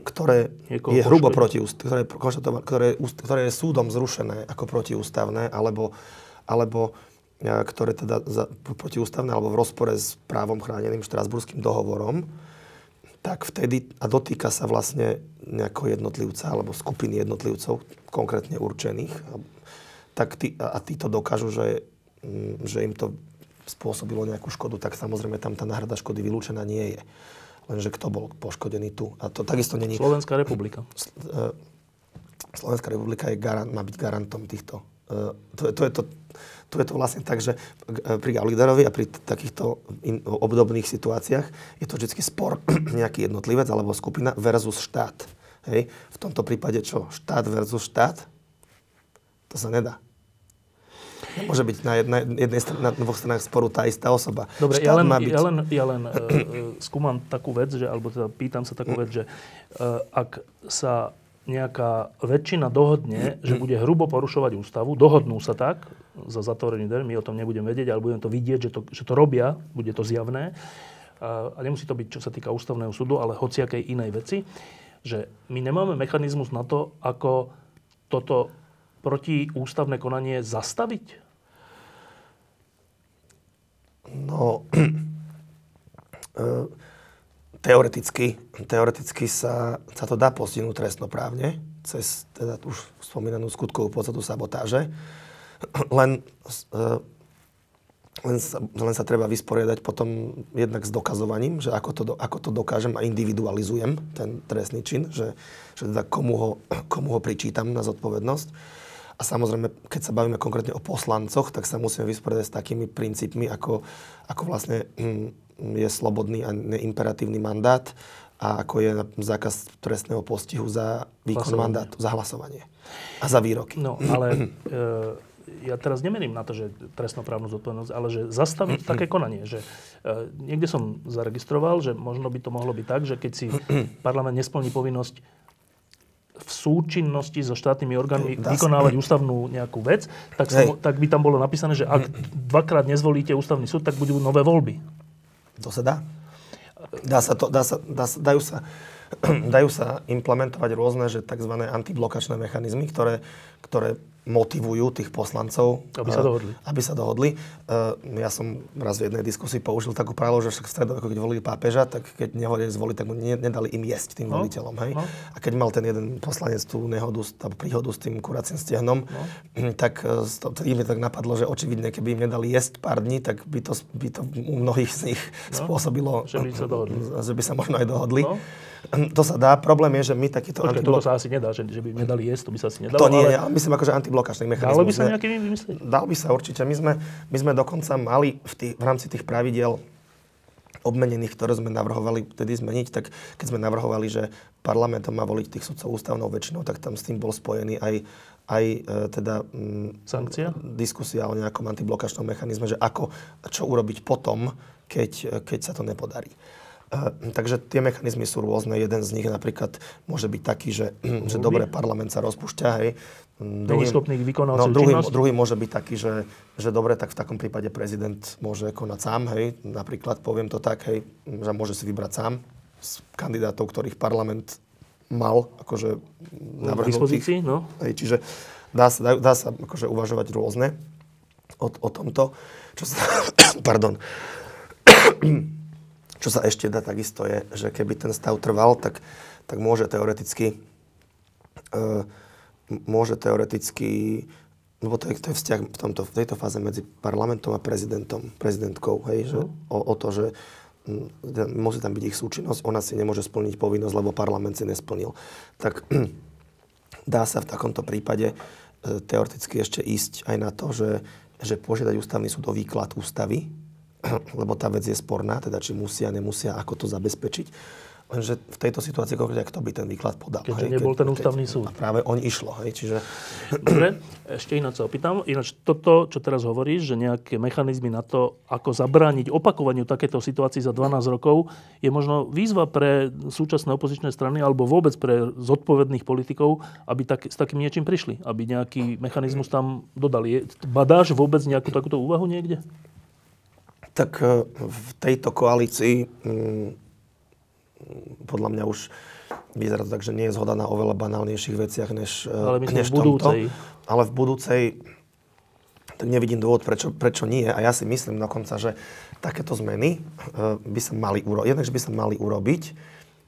Ktoré je hrubo protiústavné, ktoré, ktoré je súdom zrušené ako protiústavné, alebo, alebo ktoré teda za, protiústavné alebo v rozpore s právom chráneným štrasburským dohovorom, tak vtedy a dotýka sa vlastne nejakého jednotlivca alebo skupiny jednotlivcov konkrétne určených, tak tí, a títo dokážu, že, že im to spôsobilo nejakú škodu, tak samozrejme tam tá náhrada škody vylúčená nie je. Lenže kto bol poškodený tu. A to takisto není... Slovenská republika. Slovenská republika je garant, má byť garantom týchto. Tu je to, je to, to, je to vlastne tak, že pri Gaulíderovi a pri takýchto in, obdobných situáciách je to vždycky spor nejaký jednotlivec alebo skupina versus štát. Hej? V tomto prípade čo? Štát versus štát? To sa nedá. Môže byť na, jedna, jednej, na dvoch stranách sporu tá istá osoba. Dobre, štát ja len, má byť... ja len, ja len uh, skúmam takú vec, že, alebo teda pýtam sa takú vec, že uh, ak sa nejaká väčšina dohodne, že bude hrubo porušovať ústavu, dohodnú sa tak, za zatvorený dver, my o tom nebudem vedieť, ale budem to vidieť, že to, že to robia, bude to zjavné, uh, a nemusí to byť, čo sa týka ústavného súdu, ale hociakej inej veci, že my nemáme mechanizmus na to, ako toto protiústavné konanie zastaviť? No, teoreticky, teoreticky sa, sa to dá postihnúť trestnoprávne, cez teda už spomínanú skutkovú podstatu sabotáže. Len, len, sa, len sa treba vysporiadať potom jednak s dokazovaním, že ako to, ako to dokážem a individualizujem ten trestný čin, že, že teda komu ho, komu ho pričítam na zodpovednosť. A samozrejme, keď sa bavíme konkrétne o poslancoch, tak sa musíme vysporiadať s takými princípmi, ako, ako vlastne je slobodný a neimperatívny mandát a ako je zákaz trestného postihu za výkon hlasovanie. Mandátu, za hlasovanie a za výroky. No, ale e, ja teraz nemením na to, že trestnoprávnu zodpovednosť, ale že zastaviť také konanie. Že, e, niekde som zaregistroval, že možno by to mohlo byť tak, že keď si parlament nesplní povinnosť v súčinnosti so štátnymi orgánmi vykonávať ústavnú nejakú vec, tak, som, tak by tam bolo napísané, že ak dvakrát nezvolíte ústavný súd, tak budú nové voľby. To sa dá. Dá sa to, dá sa, dá sa, dajú sa, dajú sa implementovať rôzne, že tzv. Antiblokačné mechanizmy, ktoré, ktoré motivujú tých poslancov, aby sa dohodli. Aby sa dohodli. Ja som raz v jednej diskusii použil takú pravdu, že však v stredoveku, keď volili pápeža, tak keď nehodili zvoliť, tak mu nedali im jesť tým no. voliteľom. Hej? No. A keď mal ten jeden poslanec tú nehodu, tá príhodu s tým kuracím stehnom, no. tak im tak napadlo, že očividne, keby im nedali jesť pár dní, tak by to, by to u mnohých z nich no. spôsobilo, že by sa dohodli. Že by sa možno aj dohodli. No. To sa dá. Problém je, že my takýto Počkej, antiblok... toto sa asi nedá, že, že by nedali jesť, to by sa asi nedalo. To nie, ale... ja myslím akože antiblokačný mechanizmus. Dalo by sa nejaký vymyslieť? Dal by sa určite. My sme, my sme dokonca mali v, tých, v rámci tých pravidiel obmenených, ktoré sme navrhovali vtedy zmeniť, tak keď sme navrhovali, že parlamentom má voliť tých sudcov ústavnou väčšinou, tak tam s tým bol spojený aj, aj teda... M, sankcia? Diskusia o nejakom antiblokačnom mechanizme, že ako, čo urobiť potom, keď, keď sa to nepodarí. Uh, takže tie mechanizmy sú rôzne. Jeden z nich napríklad môže byť taký, že, že dobre, parlament sa rozpúšťa, hej. Druhý, no, druhý, druhý môže byť taký, že, že dobre, tak v takom prípade prezident môže konať sám, hej. Napríklad, poviem to tak, hej, že môže si vybrať sám z kandidátov, ktorých parlament mal, akože navrhnutých. No. Hej, čiže dá sa, dá, dá sa akože uvažovať rôzne o, o tomto. Čo sa... Pardon. Čo sa ešte dá takisto je, že keby ten stav trval, tak, tak môže teoreticky, e, môže teoreticky, lebo to je, to je vzťah v, tomto, v tejto fáze medzi parlamentom a prezidentom, prezidentkou, hej, že, o, o to, že m, môže tam byť ich súčinnosť, ona si nemôže splniť povinnosť, lebo parlament si nesplnil. Tak dá sa v takomto prípade e, teoreticky ešte ísť aj na to, že, že požiadať ústavný súd o výklad ústavy, lebo tá vec je sporná, teda či musia, nemusia, ako to zabezpečiť. Lenže v tejto situácii, kto by ten výklad podal. Keďže nebol ten ústavný súd. A práve on išlo. Hej, čiže... Dobre, ešte ináč sa opýtam. Ináč toto, čo teraz hovoríš, že nejaké mechanizmy na to, ako zabrániť opakovaniu takéto situácii za dvanásť rokov, je možno výzva pre súčasné opozičné strany alebo vôbec pre zodpovedných politikov, aby tak, s takým niečím prišli, aby nejaký mechanizmus tam dodali. Badáš vôbec nejakú takúto úvahu niekde? Tak v tejto koalícii m, podľa mňa už vyzerá to tak, že nie je zhoda na oveľa banálnejších veciach, než, ale než v tomto. Ale v budúcej tak nevidím dôvod, prečo, prečo nie. A ja si myslím dokonca, že takéto zmeny by sa mali urobiť. Jednakže by sa mali urobiť,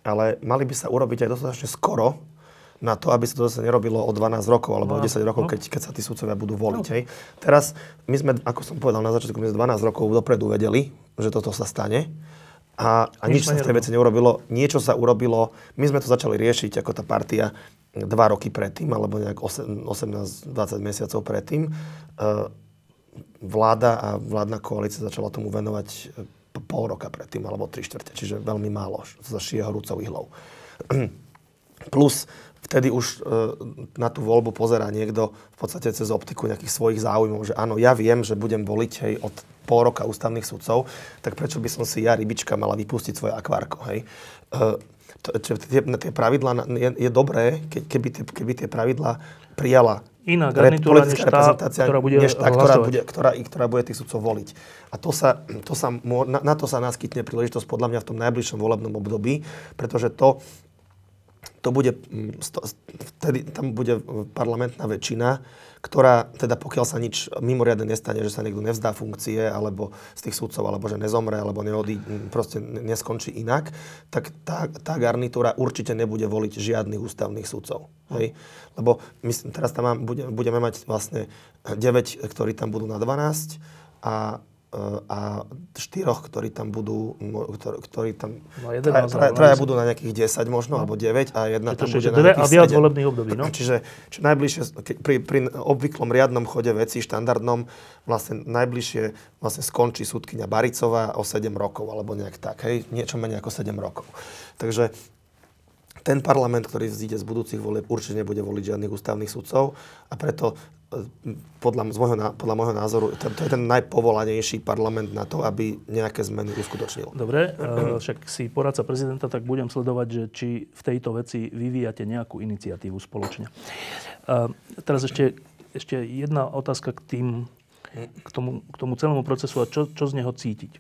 ale mali by sa urobiť aj dostatočne skoro, na to, aby sa to zase nerobilo o dvanásť rokov alebo o desať rokov, keď, keď sa tí sudcovia budú voliť. Hej. Teraz my sme, ako som povedal na začiatku, my sme dvanásť rokov dopredu vedeli, že toto sa stane a, a nič, nič sa z tej veci neurobilo. Niečo sa urobilo, my sme to začali riešiť ako tá partia dva roky predtým, alebo nejak osemnásť dvadsať mesiacov predtým. Vláda a vládna koalícia začala tomu venovať pol roka predtým, alebo tri štvrte, čiže veľmi málo, za šie horúcov ihlov. Plus vtedy už e, na tú voľbu pozerá niekto v podstate cez optiku nejakých svojich záujmov, že áno, ja viem, že budem voliť, hej, od pol roka ústavných sudcov, tak prečo by som si ja, rybička, mala vypustiť svoje akvárko, hej? E, to, čiže tie, tie pravidlá, je, je dobré, ke, keby, tie, keby tie pravidlá prijala iná garnitúra než tá, ktorá bude než tá, ktorá bude, ktorá, ktorá bude tých sudcov voliť. A to sa, to sa, na, na to sa naskytne príležitosť podľa mňa v tom najbližšom volebnom období, pretože to To bude, vtedy tam bude parlamentná väčšina, ktorá, teda pokiaľ sa nič mimoriadne nestane, že sa niekto nevzdá funkcie, alebo z tých sudcov, alebo že nezomre, alebo neodí, proste neskončí inak, tak tá, tá garnitúra určite nebude voliť žiadnych ústavných sudcov. Hej? Lebo my teraz tam mám, budeme mať vlastne deväť, ktorí tam budú na dvanásť a a štyroch, ktorí tam budú, ktorí, ktorí tam, no, traja, traja, traja budú na nejakých desať možno, no. alebo deväť a jedna tam bude na nejakých sedem. A viac volebných období, no? Čiže čo najbližšie, pri, pri obvyklom riadnom chode vecí, štandardnom, vlastne najbližšie vlastne skončí súdkyňa Baricová o sedem rokov, alebo nejak tak, hej, niečo menej ako sedem rokov. Takže ten parlament, ktorý vzíde z budúcich volieb, určite nebude voliť žiadnych ústavných sudcov a preto podľa, z môjho, podľa môjho názoru to, to je ten najpovolanejší parlament na to, aby nejaké zmeny uskutočnil. Dobre, však si poradca prezidenta, tak budem sledovať, že či v tejto veci vyvíjate nejakú iniciatívu spoločne. Teraz ešte, ešte jedna otázka k tým, k tomu, k tomu celému procesu a čo, čo z neho cítiť.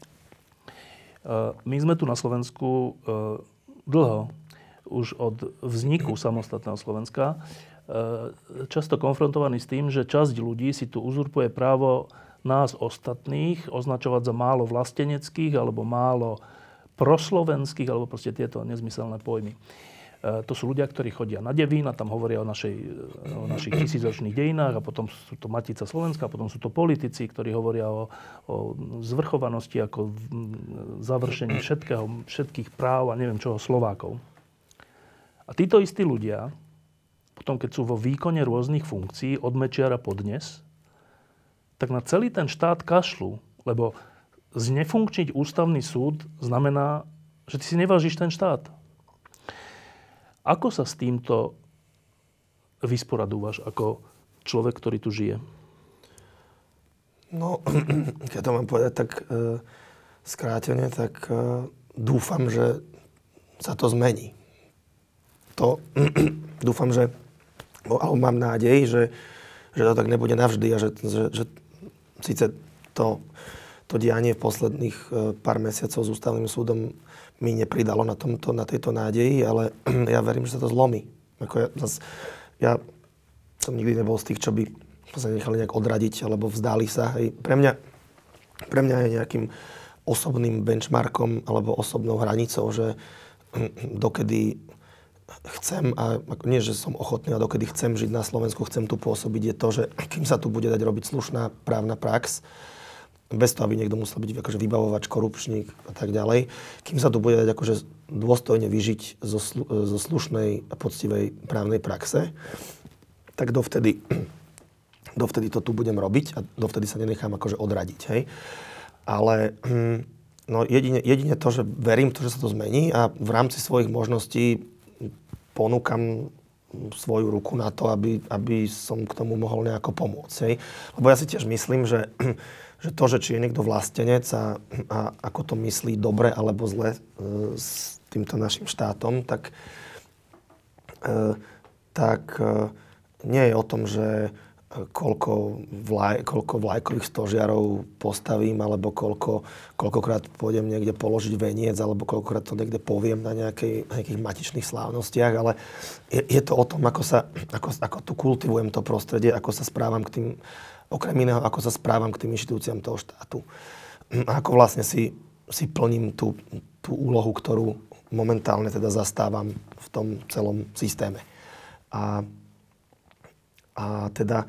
My sme tu na Slovensku dlho, už od vzniku samostatného Slovenska, často konfrontovaní s tým, že časť ľudí si tu uzurpuje právo nás ostatných označovať za málo vlasteneckých alebo málo proslovenských, alebo proste tieto nezmyselné pojmy. To sú ľudia, ktorí chodia na Devín a tam hovoria o, našej, o našich tisícročných dejinách a potom sú to Matica Slovenska, potom sú to politici, ktorí hovoria o, o zvrchovanosti ako završení všetkého, všetkých práv a neviem čoho Slovákov. A títo istí ľudia, potom keď sú vo výkone rôznych funkcií, od Mečiara po dnes, tak na celý ten štát kašľú, lebo znefunkčniť ústavný súd znamená, že ty si nevážiš ten štát. Ako sa s týmto vysporadúvaš ako človek, ktorý tu žije? No, keď to mám povedať tak e, skrátene, tak e, dúfam, že sa to zmení. To dúfam, že, alebo mám nádej, že, že to tak nebude navždy a že, že, že síce to, to dianie v posledných pár mesiacov s ústavným súdom mi nepridalo na, tomto, na tejto nádeji, ale ja verím, že sa to zlomí. Ako ja, zas, ja som nikdy nebol z tých, čo by sa nechali nejak odradiť alebo vzdali sa. Hej. Pre mňa, pre mňa je nejakým osobným benchmarkom alebo osobnou hranicou, že dokedy chcem, a nie, že som ochotný, a dokedy chcem žiť na Slovensku, chcem tu pôsobiť, je to, že kým sa tu bude dať robiť slušná právna prax, bez toho, aby niekto musel byť akože vybavovač, korupčník a tak ďalej, kým sa tu bude dať akože dôstojne vyžiť zo, slu, zo slušnej a poctivej právnej praxe, tak dovtedy, dovtedy to tu budem robiť a dovtedy sa nenechám akože odradiť, hej. Ale... No jedine, jedine to, že verím to, že sa to zmení a v rámci svojich možností ponúkam svoju ruku na to, aby, aby som k tomu mohol nejako pomôcť. Hej. Lebo ja si tiež myslím, že, že to, že či je niekto vlastenec a, a ako to myslí dobre alebo zle e, s týmto našim štátom, tak, e, tak e, nie je o tom, že koľko, vlaj, koľko vlajkových stožiarov postavím alebo koľko, koľkokrát pôjdem niekde položiť veniec alebo koľkokrát to niekde poviem na nejakej, nejakých matičných slávnostiach, ale je, je to o tom, ako, sa, ako, ako tu kultivujem to prostredie, ako sa správam k tým, okrem iného, ako sa správam k tým inštitúciám toho štátu. A ako vlastne si, si plním tú, tú úlohu, ktorú momentálne teda zastávam v tom celom systéme. A A teda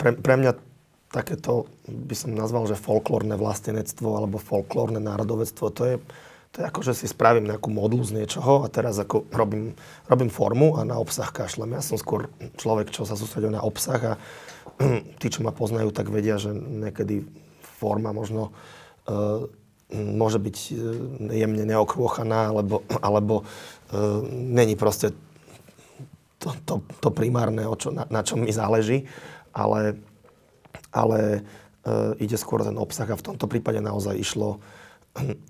pre, pre mňa takéto, by som nazval, že folklórne vlastenectvo alebo folklórne národovectvo, to je, to je ako, že si spravím nejakú modlu z niečoho a teraz ako robím, robím formu a na obsah kašlem. Ja som skôr človek, čo sa sústredil na obsah a tí, čo ma poznajú, tak vedia, že niekedy forma možno uh, môže byť uh, jemne neokrôchaná alebo, alebo uh, není proste To, to, to primárne, o čo, na, na čom mi záleží, ale, ale e, ide skôr ten obsah a v tomto prípade naozaj išlo,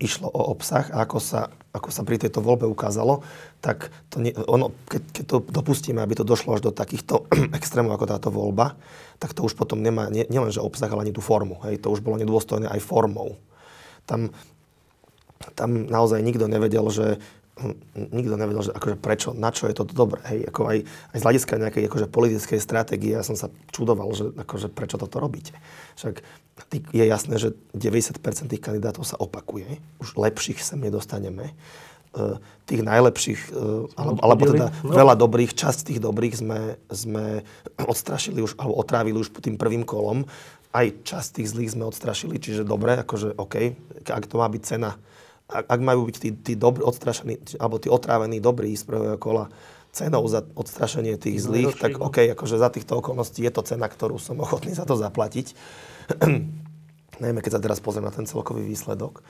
išlo o obsah a ako sa, ako sa pri tejto voľbe ukázalo, tak to nie, ono, keď, keď to dopustíme, aby to došlo až do takýchto extrémov ako táto voľba, tak to už potom nemá nie, nielenže obsah, ale ani tú formu. Hej, to už bolo nedôstojné aj formou. Tam, tam naozaj nikto nevedel, že nikto nevedel, že akože prečo, na čo je to dobré. Hej, ako aj, aj z hľadiska nejakej akože politickej stratégie ja som sa čudoval, že akože prečo toto robíte. Však je jasné, že deväťdesiat percent tých kandidátov sa opakuje. Už lepších sem nedostaneme. Tých najlepších, alebo, alebo teda veľa dobrých, časť tých dobrých sme, sme odstrašili už, alebo otrávili už tým prvým kolom. Aj časť tých zlých sme odstrašili, čiže dobre, akože OK, ak to má byť cena, ak majú byť tí, tí dobrí odstrašení, alebo tí otrávení dobrí z prvého kola cenou za odstrašenie tých zlých, tak OK, akože za týchto okolností je to cena, ktorú som ochotný za to zaplatiť. Najmä, keď sa teraz pozriem na ten celkový výsledok.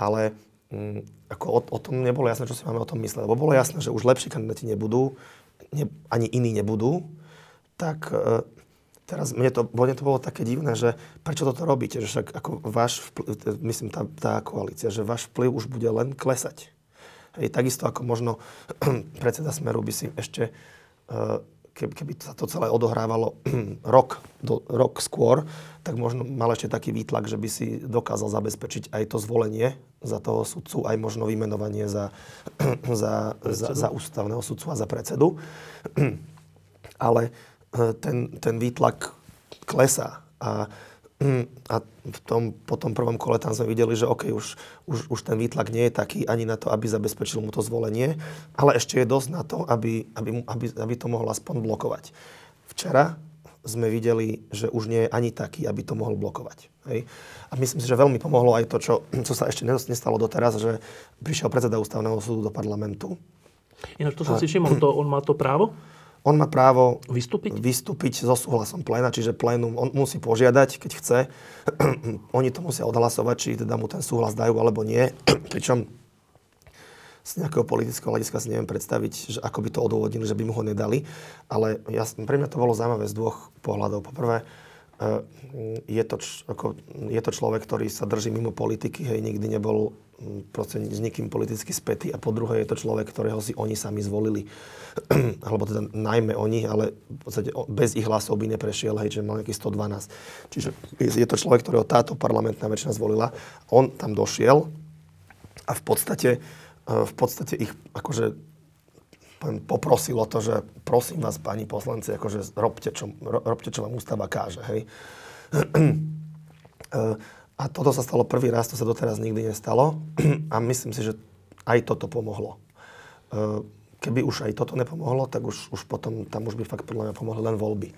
Ale m, ako o, o tom nebolo jasné, čo si máme o tom mysleť. Lebo bolo jasné, že už lepší kandidáti nebudú, ne, ani iní nebudú, tak e, teraz mne to, mne to bolo také divné, že prečo toto robíte, že však ako váš vplyv, myslím tá, tá koalícia, že váš vplyv už bude len klesať. Hej, takisto ako možno predseda Smeru by si ešte... E, keby sa to celé odohrávalo rok, do, rok skôr, tak možno mal ešte taký výtlak, že by si dokázal zabezpečiť aj to zvolenie za toho sudcu, aj možno vymenovanie za, za, za, za ústavného sudcu a za predsedu. Ale ten, ten výtlak klesá. A, a v tom, po tom prvom kole tam sme videli, že okay, už, už, už ten výtlak nie je taký ani na to, aby zabezpečil mu to zvolenie, ale ešte je dosť na to, aby, aby, aby, aby to mohol aspoň blokovať. Včera sme videli, že už nie je ani taký, aby to mohol blokovať. Hej? A myslím si, že veľmi pomohlo aj to, čo, čo sa ešte nestalo doteraz, že prišiel predseda ústavného súdu do parlamentu. Ináč to som a... si všimol, to, on má to právo? On má právo vystúpiť? vystúpiť so súhlasom pléna, čiže plénum on musí požiadať, keď chce. Oni to musia odhlasovať, či teda mu ten súhlas dajú, alebo nie. Pričom z nejakého politického hľadiska si neviem predstaviť, že ako by to odôvodnili, že by mu ho nedali. Ale ja, pre mňa to bolo zaujímavé z dvoch pohľadov. Poprvé, je to, č, ako, je to človek, ktorý sa drží mimo politiky, hej, nikdy nebol proste s nikým politicky spätý, a po druhé je to človek, ktorého si oni sami zvolili. Alebo teda najmä oni, ale v podstate bez ich hlasov by neprešiel, hej, že mal nejaký sto dvanásť. Čiže je to človek, ktorého táto parlamentná väčšina zvolila. On tam došiel a v podstate, v podstate ich akože... poprosilo to, že prosím vás, pani poslanci, akože robte, čo, robte, čo vám ústava káže, hej. A toto sa stalo prvý raz, to sa doteraz nikdy nestalo a myslím si, že aj toto pomohlo. Keby už aj toto nepomohlo, tak už, už potom tam už by fakt podľa mňa pomohli len voľby.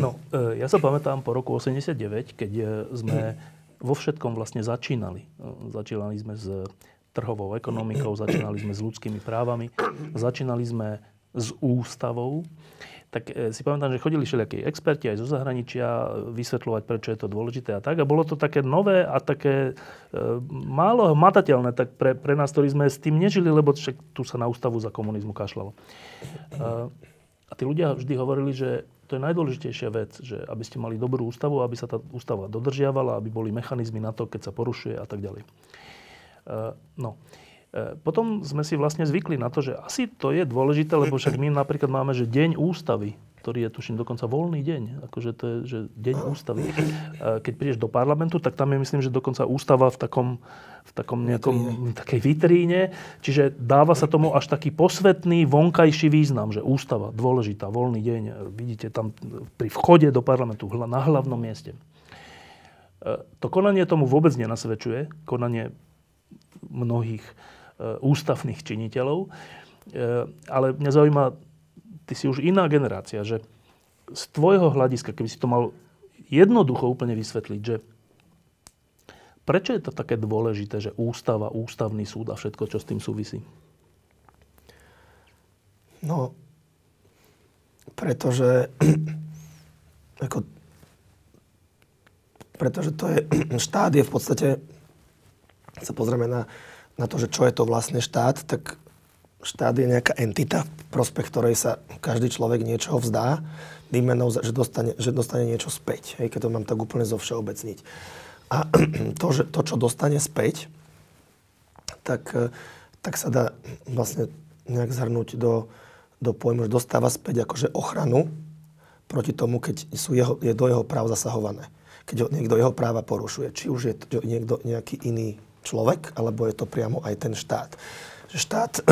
No, ja sa pamätám po roku osemdesiatdeväť, keď sme vo všetkom vlastne začínali. Začínali sme s trhovou ekonomikou, začínali sme s ľudskými právami, začínali sme s ústavou. Tak si pamätám, že chodili všelijakí experti aj zo zahraničia vysvetľovať, prečo je to dôležité a tak. A bolo to také nové a také e, málo hmatateľné tak pre, pre nás, ktorí sme s tým nežili, lebo však tu sa na ústavu za komunizmu kašľalo. E, a tí ľudia vždy hovorili, že to je najdôležitejšia vec, že aby ste mali dobrú ústavu, aby sa tá ústava dodržiavala, aby boli mechanizmy na to, keď sa porušuje a tak ďalej. No, potom sme si vlastne zvykli na to, že asi to je dôležité, lebo však my napríklad máme, že deň ústavy, ktorý je, tuším, dokonca voľný deň, akože to je, že deň ústavy. Keď prídeš do parlamentu, tak tam je, myslím, že dokonca ústava v takom, v takom nejakom, takej vitríne, čiže dáva sa tomu až taký posvetný, vonkajší význam, že ústava, dôležitá, voľný deň, vidíte tam pri vchode do parlamentu, na hlavnom mieste. To konanie tomu vôbec nenasvedčuje, konanie mnohých e, ústavných činiteľov. E, ale mňa zaujíma, ty si už iná generácia, že z tvojho hľadiska, keby si to mal jednoducho úplne vysvetliť, že prečo je to také dôležité, že ústava, ústavný súd a všetko, čo s tým súvisí? No, pretože ako, pretože to je, štát je v podstate... Keď sa pozrieme na, na to, že čo je to vlastne štát, tak štát je nejaká entita, v prospech ktorej sa každý človek niečoho vzdá, výmenou, že dostane, že dostane niečo späť. Hej, keď to mám tak úplne zovšeobecniť. A to, že to, čo dostane späť, tak, tak sa dá vlastne nejak zhrnúť do, do pojmu, že dostáva späť akože ochranu proti tomu, keď sú jeho, je do jeho práv zasahované. Keď niekto jeho práva porušuje. Či už je to niekto nejaký iný človek, alebo je to priamo aj ten štát. Štát,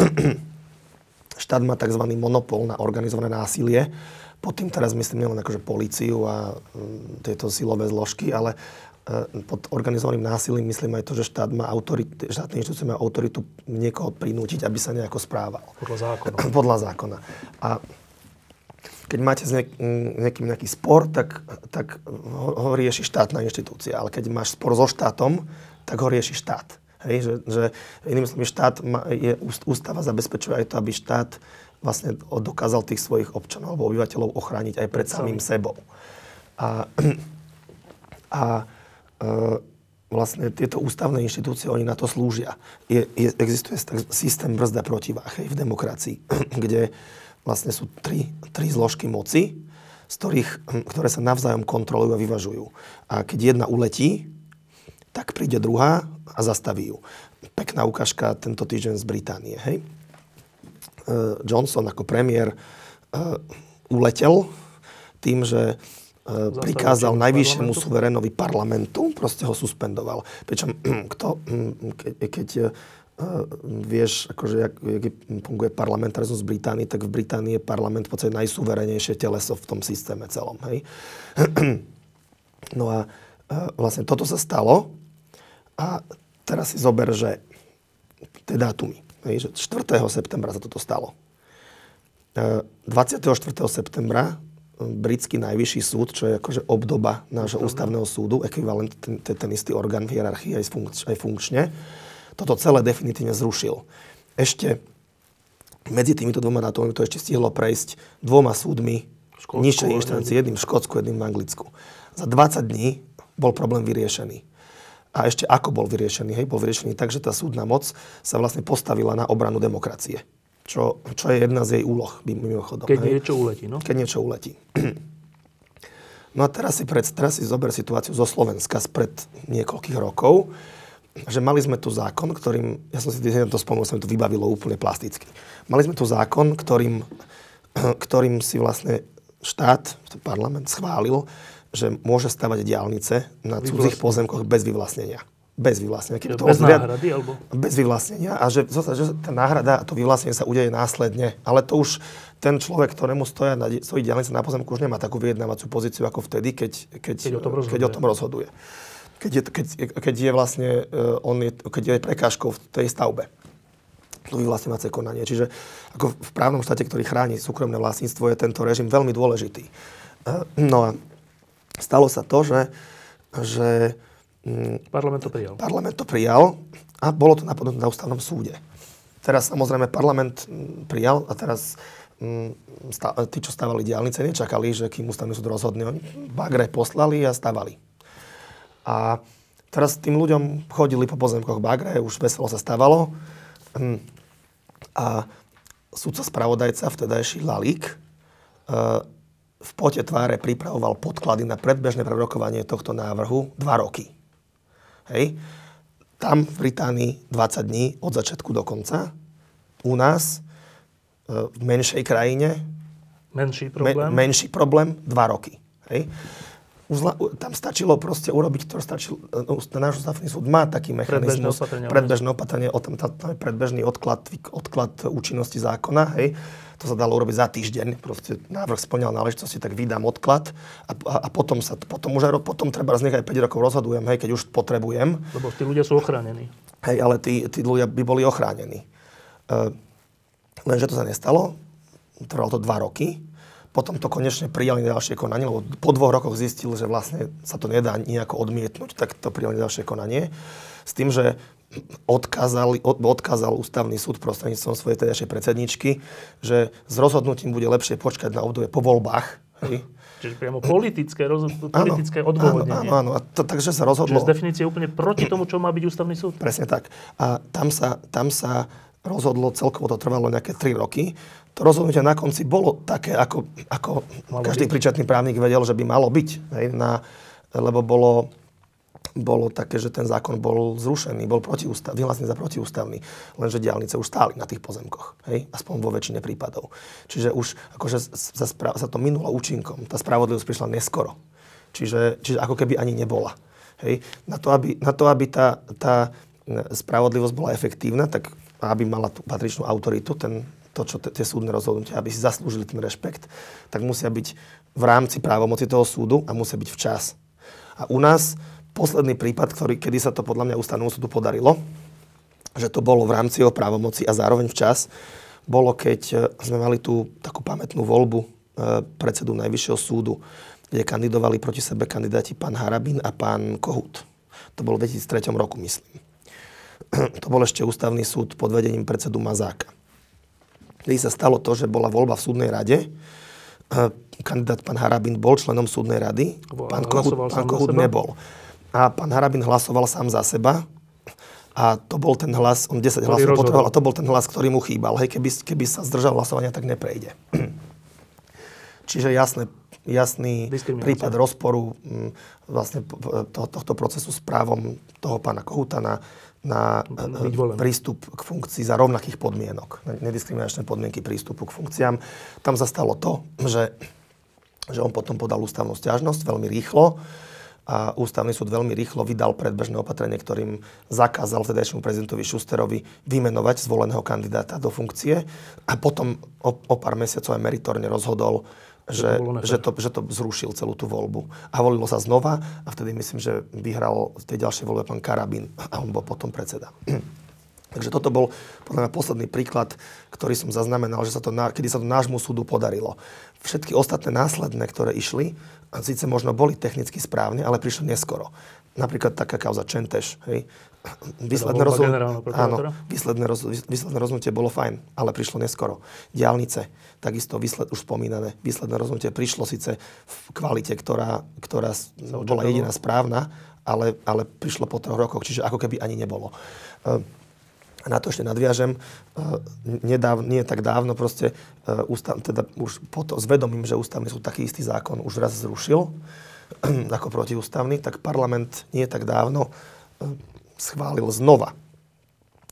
štát má tzv. Monopol na organizované násilie. Pod tým teraz myslím nielen akože políciu a um, tieto silové zložky, ale uh, pod organizovaným násilím myslím aj to, že štát má autoritu, štátne inštitúcie má autoritu niekoho prinútiť, aby sa nejako správal. Podľa zákona. Podľa zákona. A keď máte s niekým nejaký spor, tak, tak ho, ho rieši štátna inštitúcia. Ale keď máš spor so štátom, tak ho rieši štát. Hej? Že, že iným slovami, štát má, je, ústava zabezpečuje aj to, aby štát vlastne dokázal tých svojich občanov alebo obyvateľov ochrániť aj pred samým sebou. A, a e, vlastne tieto ústavné inštitúcie, oni na to slúžia. Je, je, existuje systém brzda protiváh v demokracii, kde vlastne sú tri, tri zložky moci, z ktorých, ktoré sa navzájom kontrolujú a vyvažujú. A keď jedna uletí, tak príde druhá a zastaví ju. Pekná ukážka tento týždeň z Británie. Hej? Johnson ako premiér uletel tým, že prikázal najvyššiemu suverénovi parlamentu, proste ho suspendoval. Pričom, kto, ke, keď uh, vieš, akože, jak, jak funguje parlamentarizmus v Británii, tak v Británii je parlament v podstate najsuverénejšie teleso v tom systéme celom. Hej? No a uh, vlastne toto sa stalo a teraz si zober, že tie dátumy, hej, že štvrtého septembra sa toto stalo. Uh, dvadsiateho štvrtého septembra britský najvyšší súd, čo je akože obdoba nášho ústavného súdu, ekvivalent ten, ten istý orgán v hierarchii aj, funkč, aj funkčne, toto celé definitívne zrušil. Ešte medzi týmito dvoma dátumami to ešte stihlo prejsť dvoma súdmi nižšej inštancie, jedným v Škótsku, jedným v Anglicku. Za dvadsať dní bol problém vyriešený. A ešte ako bol vyriešený? Hej, bol vyriešený tak, že tá súdna moc sa vlastne postavila na obranu demokracie. Čo, čo je jedna z jej úloh, mimochodom. Keď hej? niečo uletí, no? Keď niečo uletí. No a teraz si, pred, teraz si zober situáciu zo Slovenska spred niekoľkých rokov, že mali sme tu zákon, ktorým, ja som si to spomenul, sa mi to vybavilo úplne plasticky. Mali sme tu zákon, ktorým, ktorým si vlastne štát, parlament schválil, že môže stavať diaľnice na cudzích pozemkoch bez vyvlastnenia. Bez vyvlastnenia. Keby to bez ozriad... náhrady? Alebo... Bez vyvlastnenia. A že, že tá náhrada a to vyvlastnenie sa udeje následne. Ale to už ten človek, ktorému stoja na, stojí diaľnica na pozemku, už nemá takú vyjednávaciu pozíciu ako vtedy, keď, keď, keď, o, tom keď o tom rozhoduje. Keď je, keď, keď je vlastne on je, keď je prekážkou v tej stavbe. To vyvlastňovacie konanie. Čiže ako v právnom štáte, ktorý chráni súkromné vlastníctvo, je tento režim veľmi dôležitý. No a stalo sa to, že, že Parlament to prijal. Parlament to prijal a bolo to napadnuté na ústavnom súde. Teraz samozrejme parlament prijal a teraz m, sta, tí, čo stávali diaľnice, nečakali, že kým ústavný súd rozhodne, oni bagre poslali a stávali. A teraz tým ľuďom chodili po pozemkoch bagre, už veselo sa stávalo a sudca spravodajca, vtedajší Lálík, v pote tváre pripravoval podklady na predbežné prerokovanie tohto návrhu dva roky. Hej. Tam v Británii dvadsať dní od začiatku do konca. U nás e, v menšej krajine menší problém, me, menší problém dva roky. Hej. Uzla, tam stačilo proste urobiť, to stačilo, náš ústavný súd má taký mechanizmus, predbežné opatrenie, tam, tam je predbežný odklad, odklad účinnosti zákona, hej. To sa dalo urobiť za týždeň, proste návrh spĺňal náležitosti, tak vydám odklad a, a, a potom sa, potom už aj, potom treba z nech aj päť rokov rozhodujem, hej, keď už potrebujem. Lebo tí ľudia sú ochránení. Hej, ale tí, tí ľudia by boli ochránení. E, lenže to sa nestalo, trvalo to dva roky, potom to konečne prijali ďalšie konanie, lebo po dvoch rokoch zistil, že vlastne sa to nedá nejako odmietnúť, tak to prijali ďalšie konanie, s tým, že Odkázal, od, odkázal ústavný súd prostredníctvom svojej tedajšej predsedničky, že s rozhodnutím bude lepšie počkať na obdobie po voľbách. Hej. Čiže priamo politické, roz, politické áno, odôvodnenie. Áno, áno. A to, takže sa rozhodlo... Čiže z definície úplne proti tomu, čo má byť ústavný súd. Presne tak. A tam sa, tam sa rozhodlo, celkovo to trvalo nejaké tri roky. To rozhodnutie na konci bolo také, ako, ako každý byť. Príčetný právnik vedel, že by malo byť. Hej, na, lebo bolo... bolo také, že ten zákon bol zrušený, bol protiústav, vyhlásený za protiústavný, lenže diaľnice už stáli na tých pozemkoch, hej? Aspoň vo väčšine prípadov. Čiže už akože sa, spra- sa to minulo účinkom, tá spravodlivosť prišla neskoro. Čiže, čiže ako keby ani nebola. Hej? Na to, aby, na to, aby tá, tá spravodlivosť bola efektívna, tak aby mala tú patričnú autoritu, ten, to, čo tie súdne rozhodnutia, aby si zaslúžili ten rešpekt, tak musia byť v rámci právomoci toho súdu a musia byť včas. A u nás posledný prípad, ktorý, kedy sa to podľa mňa ústavnému súdu podarilo, že to bolo v rámci jeho právomoci a zároveň včas, bolo keď sme mali tú takú pamätnú voľbu predsedu Najvyššieho súdu, kde kandidovali proti sebe kandidáti pán Harabin a pán Kohut. To bolo v dvetisíctri roku, myslím. To bol ešte ústavný súd pod vedením predsedu Mazáka. Kedy sa stalo to, že bola voľba v súdnej rade, kandidát pán Harabin bol členom súdnej rady, pán Kohut, pán Kohut nebol. a pán Harabin hlasoval sám za seba. A to bol ten hlas, on desať hlasov potreboval a to bol ten hlas, ktorý mu chýbal. Hej, keby, keby sa zdržal hlasovania, tak neprejde. Čiže jasné, jasný prípad rozporu m, vlastne to, tohto procesu s právom toho pána Kohuta na, na prístup k funkcii za rovnakých podmienok. Nediskriminačné podmienky prístupu k funkciám. Tam sa stalo to, že, že on potom podal ústavnú sťažnosť veľmi rýchlo. A Ústavný súd veľmi rýchlo vydal predbežné opatrenie, ktorým zakázal vtedajšiemu prezidentovi Šusterovi vymenovať zvoleného kandidáta do funkcie. A potom o, o pár mesiacov aj meritorne rozhodol, že, že, to, že to zrušil celú tú voľbu. A volilo sa znova a vtedy myslím, že vyhral v tej ďalšej voľbe pán Karabin a on bol potom predseda. Takže toto bol podľa mňa posledný príklad, ktorý som zaznamenal, že sa to, kedy sa to nášmu súdu podarilo. Všetky ostatné následné, ktoré išli, síce možno boli technicky správne, ale prišli neskoro. Napríklad taká kauza Čenteš. Hej. Výsledné, rozho- áno, výsledné, roz- výsledné rozhodnutie bolo fajn, ale prišlo neskoro. Diaľnice, takisto výsled- už spomínané. Výsledné rozhodnutie prišlo síce v kvalite, ktorá, ktorá bola jediná správna, ale, ale prišlo po troch rokoch, čiže ako keby ani nebolo. A na to ešte nadviažem, nedáv, nie tak dávno proste, ústav, teda už pod zvedomím, že Ústavný súd taký istý zákon už raz zrušil, ako protiústavný, tak parlament nie tak dávno schválil znova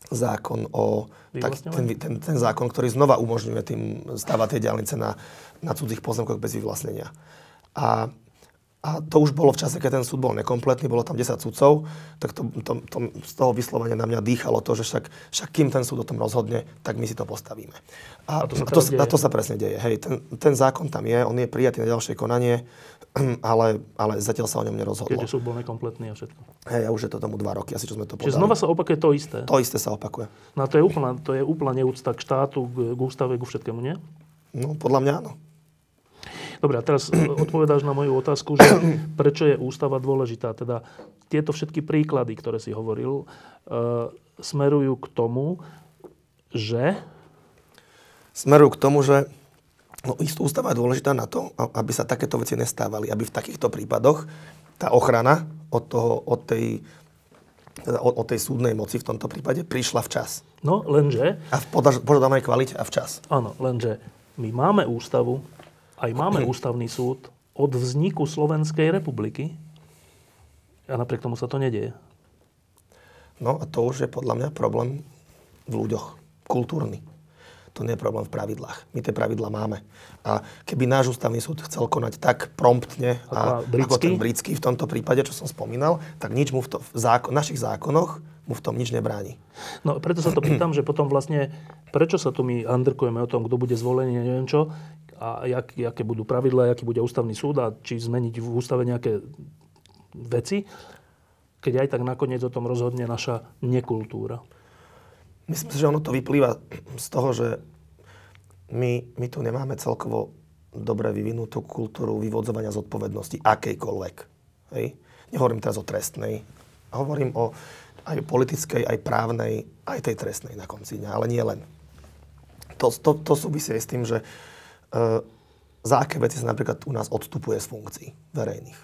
zákon o... Tak, ten, ten, ten zákon, ktorý znova umožňuje tým stavať tie diaľnice na, na cudzých pozemkoch bez vyvlastnenia. A A to už bolo v čase, keď ten súd bol nekompletný, bolo tam desať sudcov, tak to, to, to, z toho vyslovene na mňa dýchalo to, že však, však kým ten súd o tom rozhodne, tak my si to postavíme. A, a, to, sa a, to, a to sa presne deje. Hej, ten, ten zákon tam je, on je prijatý na ďalšie konanie, ale, ale zatiaľ sa o ňom nerozhodlo. Keďže súd bol nekompletný a všetko. Hej, a už je to tomu dva roky, asi čo sme to podali. Čiže znova sa opakuje to isté. To isté sa opakuje. No to je úplná, to je úplná neúcta k štátu, k ústave, ku všetkému, nie? No podľa mňa áno. Dobre, a teraz odpovedáš na moju otázku, že prečo je ústava dôležitá. Teda tieto všetky príklady, ktoré si hovoril, e, smerujú k tomu, že... Smerujú k tomu, že no, ústava je dôležitá na to, aby sa takéto veci nestávali. Aby v takýchto prípadoch tá ochrana od, toho, od tej... Teda o, o tej súdnej moci v tomto prípade prišla včas. No, lenže... A v požadovanej kvalite a včas. Áno, lenže my máme ústavu, aj máme Ústavný súd od vzniku Slovenskej republiky a napriek tomu sa to nedieje. No a to už je podľa mňa problém v ľuďoch, kultúrny. To nie je problém v pravidlách. My tie pravidlá máme. A keby náš Ústavný súd chcel konať tak promptne a, ako ten britský v tomto prípade, čo som spomínal, tak nič mu v, to, v, zákon, v našich zákonoch mu v tom nič nebráni. No preto sa to pýtam, že potom vlastne, prečo sa tu my handrkujeme o tom, kto bude zvolený, neviem čo, a jak, aké budú pravidlá, aký bude Ústavný súd a či zmeniť v ústave nejaké veci, keď aj tak nakoniec o tom rozhodne naša nekultúra. Myslím si, že ono to vyplýva z toho, že my, my tu nemáme celkovo dobre vyvinutú kultúru vyvodzovania zodpovednosti akejkoľvek. Hej? Nehovorím teraz o trestnej. Hovorím o aj politickej, aj právnej, aj tej trestnej na konci dňa, ale nie len. To, to, to súvisí aj s tým, že e, za aké veci sa napríklad u nás odstupuje z funkcií verejných.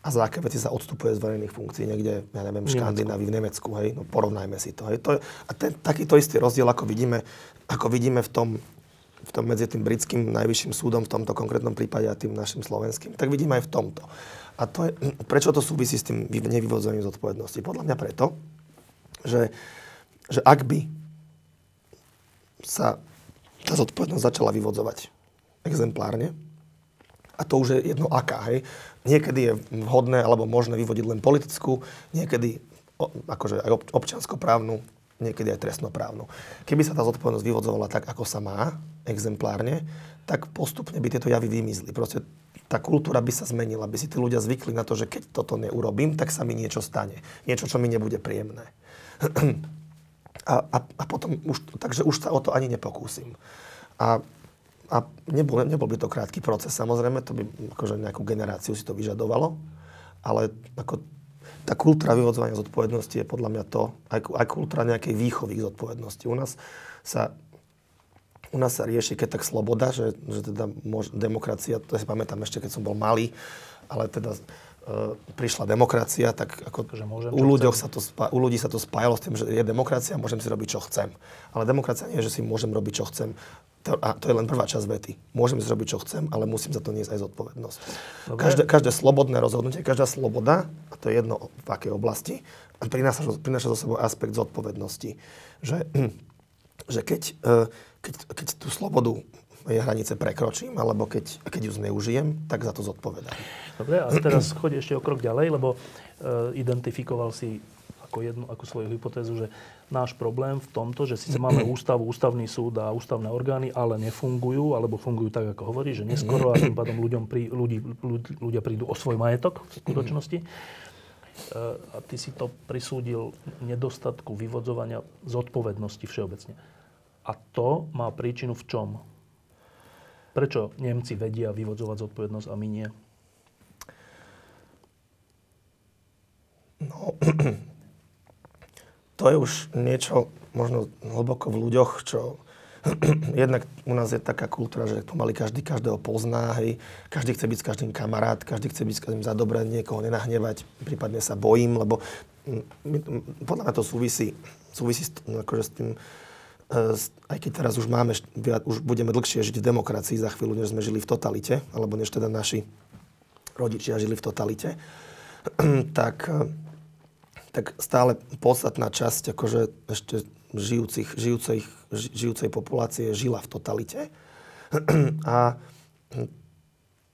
A za aké veci sa odstupuje z verejných funkcií niekde, ja neviem, v Škandinávii, v Nemecku, hej? No porovnajme si to, hej? To je, a ten, takýto istý rozdiel, ako vidíme, ako vidíme v tom, v tom medzi tým britským najvyšším súdom, v tomto konkrétnom prípade a tým našim slovenským, tak vidíme aj v tomto. A to je, prečo to súvisí s tým nevyvodzovaním zodpovednosti? Podľa mňa preto, že, že ak by sa tá zodpovednosť začala vyvodzovať exemplárne, a to už je jedno aká, hej? Niekedy je vhodné alebo možné vyvodiť len politickú, niekedy akože aj občianskoprávnu, niekedy aj trestnoprávnu. Keby sa tá zodpovednosť vyvodzovala tak, ako sa má, exemplárne, tak postupne by tieto javy vymizli. Proste tá kultúra by sa zmenila, by si tí ľudia zvykli na to, že keď toto neurobím, tak sa mi niečo stane. Niečo, čo mi nebude príjemné. A, a, a potom už, takže už sa o to ani nepokúsim. A A nebol, nebol by to krátky proces, samozrejme, to by akože nejakú generáciu si to vyžadovalo, ale ako tá kultúra vyvodzovania zodpovednosti je podľa mňa to, aj, aj kultúra nejakej výchovy k zodpovednosti. U nás sa, u nás sa rieši keď tak sloboda, že, že teda mož, demokracia, to si pamätám ešte, keď som bol malý, ale teda prišla demokracia, tak ako môžem, u, ľuďoch sa to spá, u ľudí sa to spájalo s tým, že je demokracia, môžem si robiť, čo chcem. Ale demokracia nie je, že si môžem robiť, čo chcem. To, a to je len prvá časť vety. Môžem si robiť, čo chcem, ale musím za to niesť aj zodpovednosť. Každé, každé slobodné rozhodnutie, každá sloboda, a to je jedno v akej oblasti, prináša, prináša so sebou aspekt zodpovednosti. Že, že keď, keď, keď tú slobodu hranice prekročím, alebo keď, keď ju zneužijem, tak za to zodpovedám. Dobre, a teraz choď ešte o krok ďalej, lebo e, identifikoval si ako, jednu, ako svoju hypotézu, že náš problém v tomto, že síce máme ústavu, ústavný súd a ústavné orgány, ale nefungujú, alebo fungujú tak, ako hovorí, že neskoro a tým pádom ľuďom prí, ľudí, ľudia prídu o svoj majetok v skutočnosti. E, a ty si to prisúdil nedostatku vyvodzovania zodpovednosti všeobecne. A to má príčinu v čom? Prečo Nemci vedia vyvodzovať zodpovednosť a my nie? No, to je už niečo možno hlboko v ľuďoch, čo jednak u nás je taká kultúra, že pomaly každý každého pozná, hej. Každý chce byť s každým kamarát, každý chce byť s každým za dobré, niekoho nenahnevať, prípadne sa bojím, lebo podľa mňa to súvisí, súvisí akože s tým, aj keď teraz už máme, už budeme dlhšie žiť v demokracii za chvíľu, než sme žili v totalite, alebo než teda naši rodičia žili v totalite, tak, tak stále podstatná časť akože ešte žijúcich, žijúcich, žijúcej populácie žila v totalite. A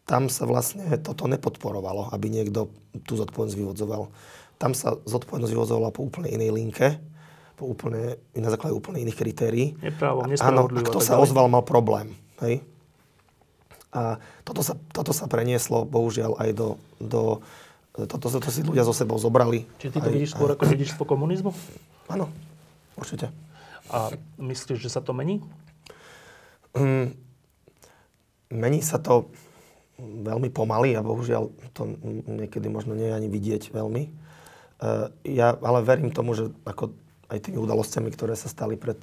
tam sa vlastne toto nepodporovalo, aby niekto tú zodpovednosť vyvodzoval. Tam sa zodpovednosť vyvodzovala po úplne inej linke, úplne, na základe úplne iných kritérií. Neprávo, nespravodlivo. Áno, a kto sa ozval, mal problém. Hej? A toto sa, toto sa prenieslo, bohužiaľ, aj do... do toto, toto si ľudia so sebou zobrali. Čiže ty to aj, vidíš skôr, aj, ako vidíš po komunizmu? Áno, určite. A myslíš, že sa to mení? Um, mení sa to veľmi pomaly a bohužiaľ to niekedy možno nie je ani vidieť veľmi. Uh, ja ale verím tomu, že ako aj tými udalosťami, ktoré sa stali pred,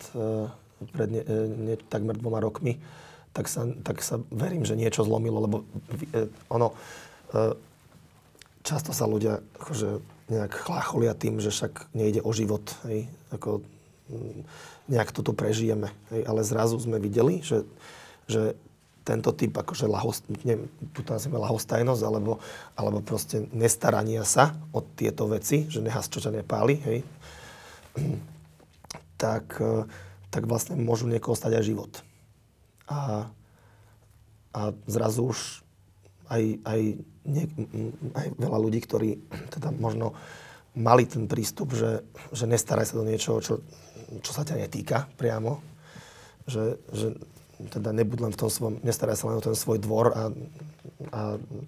pred ne, ne, takmer dvoma rokmi, tak sa, tak sa verím, že niečo zlomilo, lebo ono, často sa ľudia akože nejak chlácholia tým, že však nejde o život, hej, ako nejak to tu prežijeme, hej, ale zrazu sme videli, že, že tento typ akože lahost, neviem, tu to nazvime lahostajnosť, alebo, alebo proste nestarania sa o tieto veci, že nehas čo ťa nepáli, hej, tak, tak vlastne môžu niekoho stať aj život. A, a zrazu už aj, aj, nie, aj veľa ľudí, ktorí teda možno mali ten prístup, že, že nestaraj sa do niečoho, čo, čo sa ťa netýka priamo, že, že teda nebuď len v tom svojom, nestaraj sa len o ten svoj dvor a, a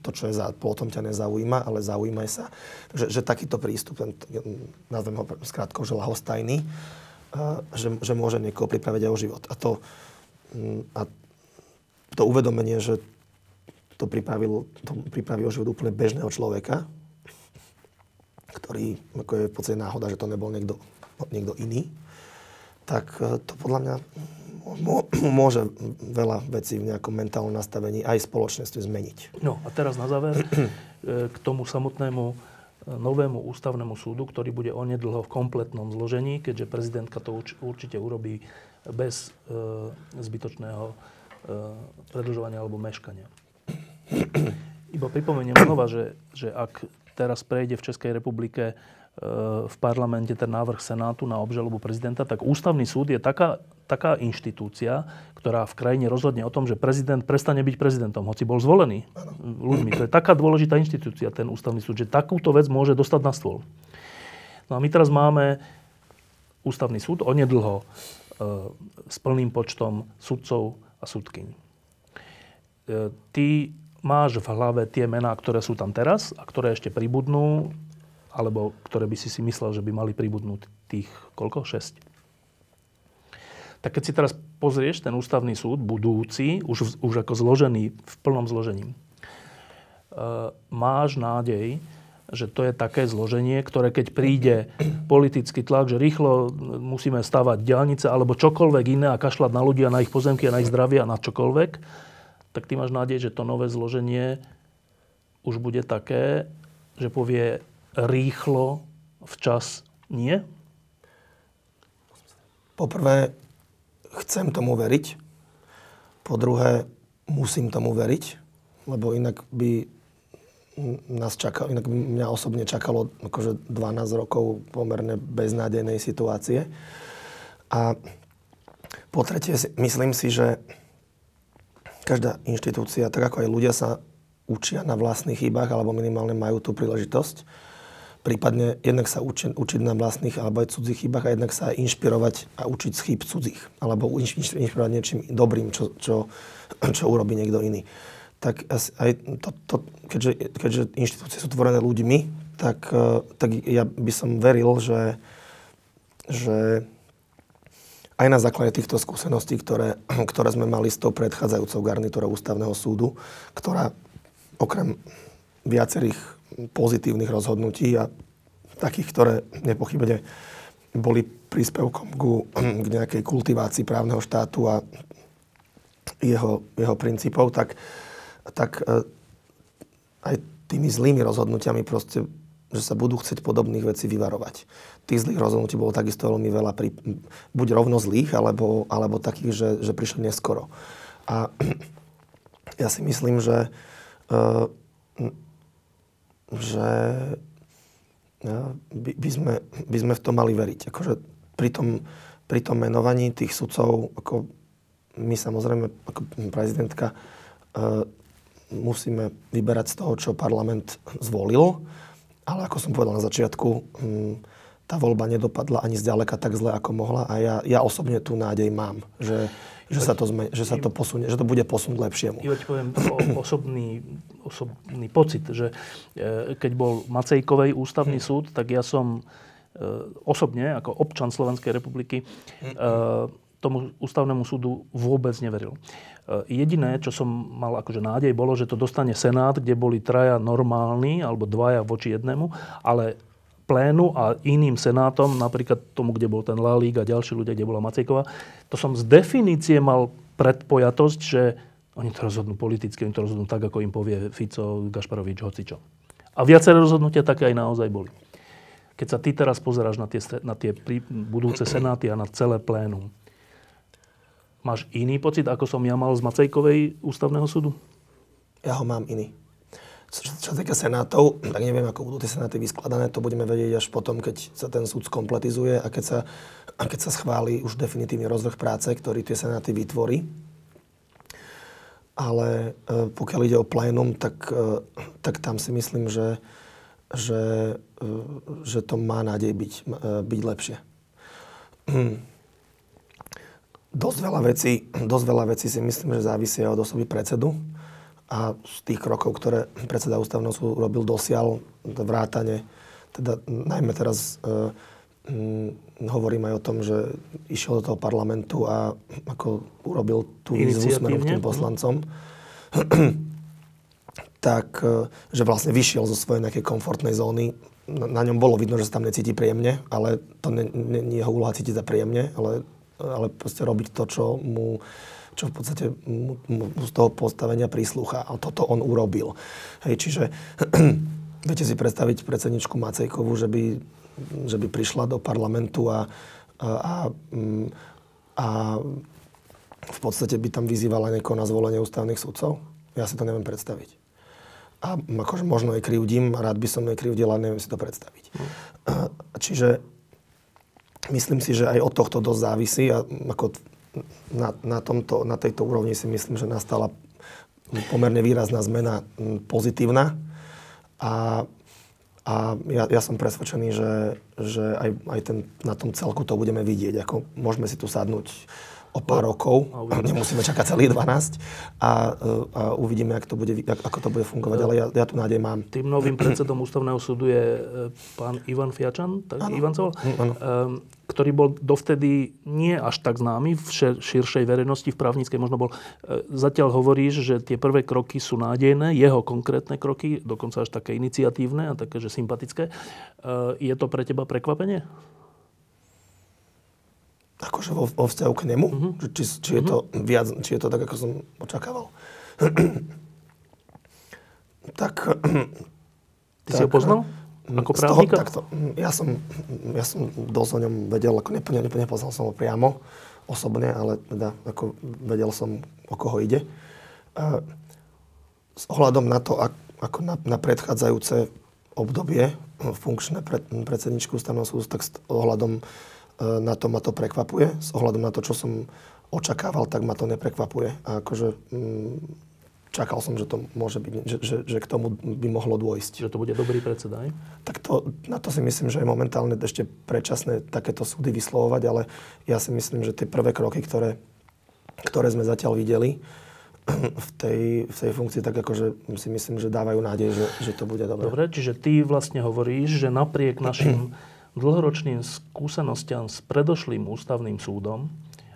to, čo je za plotom, ťa nezaujíma, ale zaujímaj sa. Takže že takýto prístup, ten, nazvem ho skrátko, že lahostajný, že, že môže niekoho pripraviť aj o život. A to, a to uvedomenie, že to pripravil, to pripraví o život úplne bežného človeka, ktorý ako je v podstate náhoda, že to nebol niekto, niekto iný, tak to podľa mňa môže veľa vecí v nejakom mentálnom nastavení aj spoločenstve zmeniť. No a teraz na záver k tomu samotnému novému ústavnému súdu, ktorý bude onedlho v kompletnom zložení, keďže prezidentka to určite urobí bez e, zbytočného e, predĺžovania alebo meškania. Iba pripomeniem znova, že, že ak teraz prejde v Českej republike v parlamente ten návrh Senátu na obžalobu prezidenta, tak Ústavný súd je taká, taká inštitúcia, ktorá v krajine rozhodne o tom, že prezident prestane byť prezidentom, hoci bol zvolený ľuďmi. To je taká dôležitá inštitúcia, ten Ústavný súd, že takúto vec môže dostať na stôl. No a my teraz máme Ústavný súd onedlho e, s plným počtom sudcov a sudkyň. E, ty máš v hlave tie mená, ktoré sú tam teraz a ktoré ešte pribudnú, alebo ktoré by si si myslel, že by mali pribudnúť tých, koľko? šesť. Tak keď si teraz pozrieš ten ústavný súd, budúci, už, už ako zložený, v plnom zložení, e, máš nádej, že to je také zloženie, ktoré keď príde politický tlak, že rýchlo musíme stavať diaľnice alebo čokoľvek iné a kašľať na ľudí a na ich pozemky a na ich zdravie a na čokoľvek, tak ty máš nádej, že to nové zloženie už bude také, že povie rýchlo, včas nie? Poprvé, chcem tomu veriť. Po druhé, musím tomu veriť, lebo inak by nás čakalo, inak by mňa osobne čakalo akože dvanásť rokov pomerne beznádejnej situácie. A po tretie, myslím si, že každá inštitúcia, tak ako aj ľudia, sa učia na vlastných chybách, alebo minimálne majú tú príležitosť. Prípadne jednak sa uči, učiť na vlastných alebo aj cudzích chybách a jednak sa aj inšpirovať a učiť z chýb cudzích. Alebo inšpirovať niečím dobrým, čo, čo, čo urobí niekto iný. Tak aj to, to, keďže, keďže inštitúcie sú tvorené ľuďmi, tak, tak ja by som veril, že, že aj na základe týchto skúseností, ktoré, ktoré sme mali s tou predchádzajúcou garnitúrou Ústavného súdu, ktorá okrem viacerých pozitívnych rozhodnutí a takých, ktoré nepochybne boli príspevkom ku, k nejakej kultivácii právneho štátu a jeho, jeho princípov, tak, tak aj tými zlými rozhodnutiami proste, že sa budú chcieť podobných vecí vyvarovať. Tých zlých rozhodnutí bolo takisto veľmi veľa, pri, buď rovno zlých, alebo, alebo takých, že, že prišli neskoro. A ja si myslím, že Uh, že uh, by, by, sme, by sme v to mali veriť. Akože pri tom, pri tom menovaní tých sudcov, ako my samozrejme, ako prezidentka, uh, musíme vyberať z toho, čo parlament zvolil, ale ako som povedal na začiatku, um, tá voľba nedopadla ani zďaleka tak zle, ako mohla a ja, ja osobne tú nádej mám, že Že sa, to zme, že sa to posunie, že to bude posun k lepšiemu. Ja ti poviem osobný, osobný pocit, že keď bol Macejkovej ústavný hmm. súd, tak ja som osobne, ako občan Slovenskej republiky, tomu ústavnému súdu vôbec neveril. Jediné, čo som mal akože nádej, bolo, že to dostane Senát, kde boli traja normálni, alebo dvaja voči jednému, ale plénu a iným senátom, napríklad tomu, kde bol ten Lálík a ďalší ľudia, kde bola Macejková, to som z definície mal predpojatosť, že oni to rozhodnú politicky, oni to rozhodnú tak, ako im povie Fico, Gašparovič, hocičo. A viaceré rozhodnutia také aj naozaj boli. Keď sa ty teraz pozeráš na tie, na tie budúce senáty a na celé plénum, máš iný pocit, ako som ja mal z Macejkovej ústavného súdu? Ja ho mám iný. Čo sa týka senátov, tak neviem, ako budú tie senáty vyskladané, to budeme vedieť až potom, keď sa ten súd skompletizuje a keď sa, a keď sa schváli už definitívny rozvrh práce, ktorý tie senáty vytvorí. Ale e, pokiaľ ide o plénum, tak, e, tak tam si myslím, že, že, e, že to má nádej byť, e, byť lepšie. Dosť veľa vecí, dosť veľa vecí si myslím, že závisia od osoby predsedu. A z tých krokov, ktoré predseda Ústavného súdu robil, dosial vrátane, teda najmä teraz e, m, hovorím aj o tom, že išiel do toho parlamentu a ako urobil tú výzvu smerom k tým poslancom, tak, e, že vlastne vyšiel zo svojej nejakej komfortnej zóny. Na, na ňom bolo vidno, že sa tam necíti príjemne, ale to nie je jeho úloha cítiť sa príjemne, ale, ale proste robiť to, čo mu čo v podstate z toho postavenia príslucha. A toto on urobil. Hej, čiže viete si predstaviť predsedničku Macejkovú, že by, že by prišla do parlamentu a, a, a, a v podstate by tam vyzývala niekoho na zvolenie ústavných sudcov? Ja si to neviem predstaviť. A akože možno jej krivdím, rád by som jej krivdil, ale neviem si to predstaviť. Čiže myslím si, že aj od tohto dosť závisí a ako Na, na, tomto, na tejto úrovni si myslím, že nastala pomerne výrazná zmena, pozitívna. A, a ja, ja som presvedčený, že, že aj, aj ten, na tom celku to budeme vidieť. Ako, môžeme si tu sadnúť o pár rokov, nemusíme čakať celých dvanásť a, a uvidíme, ako to bude, ako to bude fungovať, ale ja, ja tu nádej mám. Tým novým predsedom Ústavného súdu je pán Ivan Fiačan, tak, Ivan Sol, ktorý bol dovtedy nie až tak známy v širšej verejnosti, v právnickej možno bol. Zatiaľ hovoríš, že tie prvé kroky sú nádejné, jeho konkrétne kroky, dokonca až také iniciatívne a také, že sympatické. Je to pre teba prekvapenie? Akože vo, vo vzťahu k nemu? Uh-huh. Či, či, je to viac, či je to tak, ako som očakával? Tak Ty tak, si ho poznal? Ako právnika? Toho, ja, som, ja som dosť o ňom vedel, ako nepoznal, nepoznal som ho priamo, osobne, ale teda ako vedel som, o koho ide. A s ohľadom na to, ako na, na predchádzajúce obdobie funkčné pred, predsedničku ústavného súdu, tak s ohľadom na to ma to prekvapuje. S ohľadom na to, čo som očakával, tak ma to neprekvapuje. A akože m, čakal som, že to môže byť, že, že, že k tomu by mohlo dôjsť. Že to bude dobrý predseda, aj? Tak to, na to si myslím, že je momentálne ešte predčasné takéto súdy vyslovovať, ale ja si myslím, že tie prvé kroky, ktoré, ktoré sme zatiaľ videli, v tej, v tej funkcii, tak akože si myslím, že dávajú nádej, že, že to bude dobré. Dobre, čiže ty vlastne hovoríš, že napriek našim dlhoročným skúsenostiam s predošlým ústavným súdom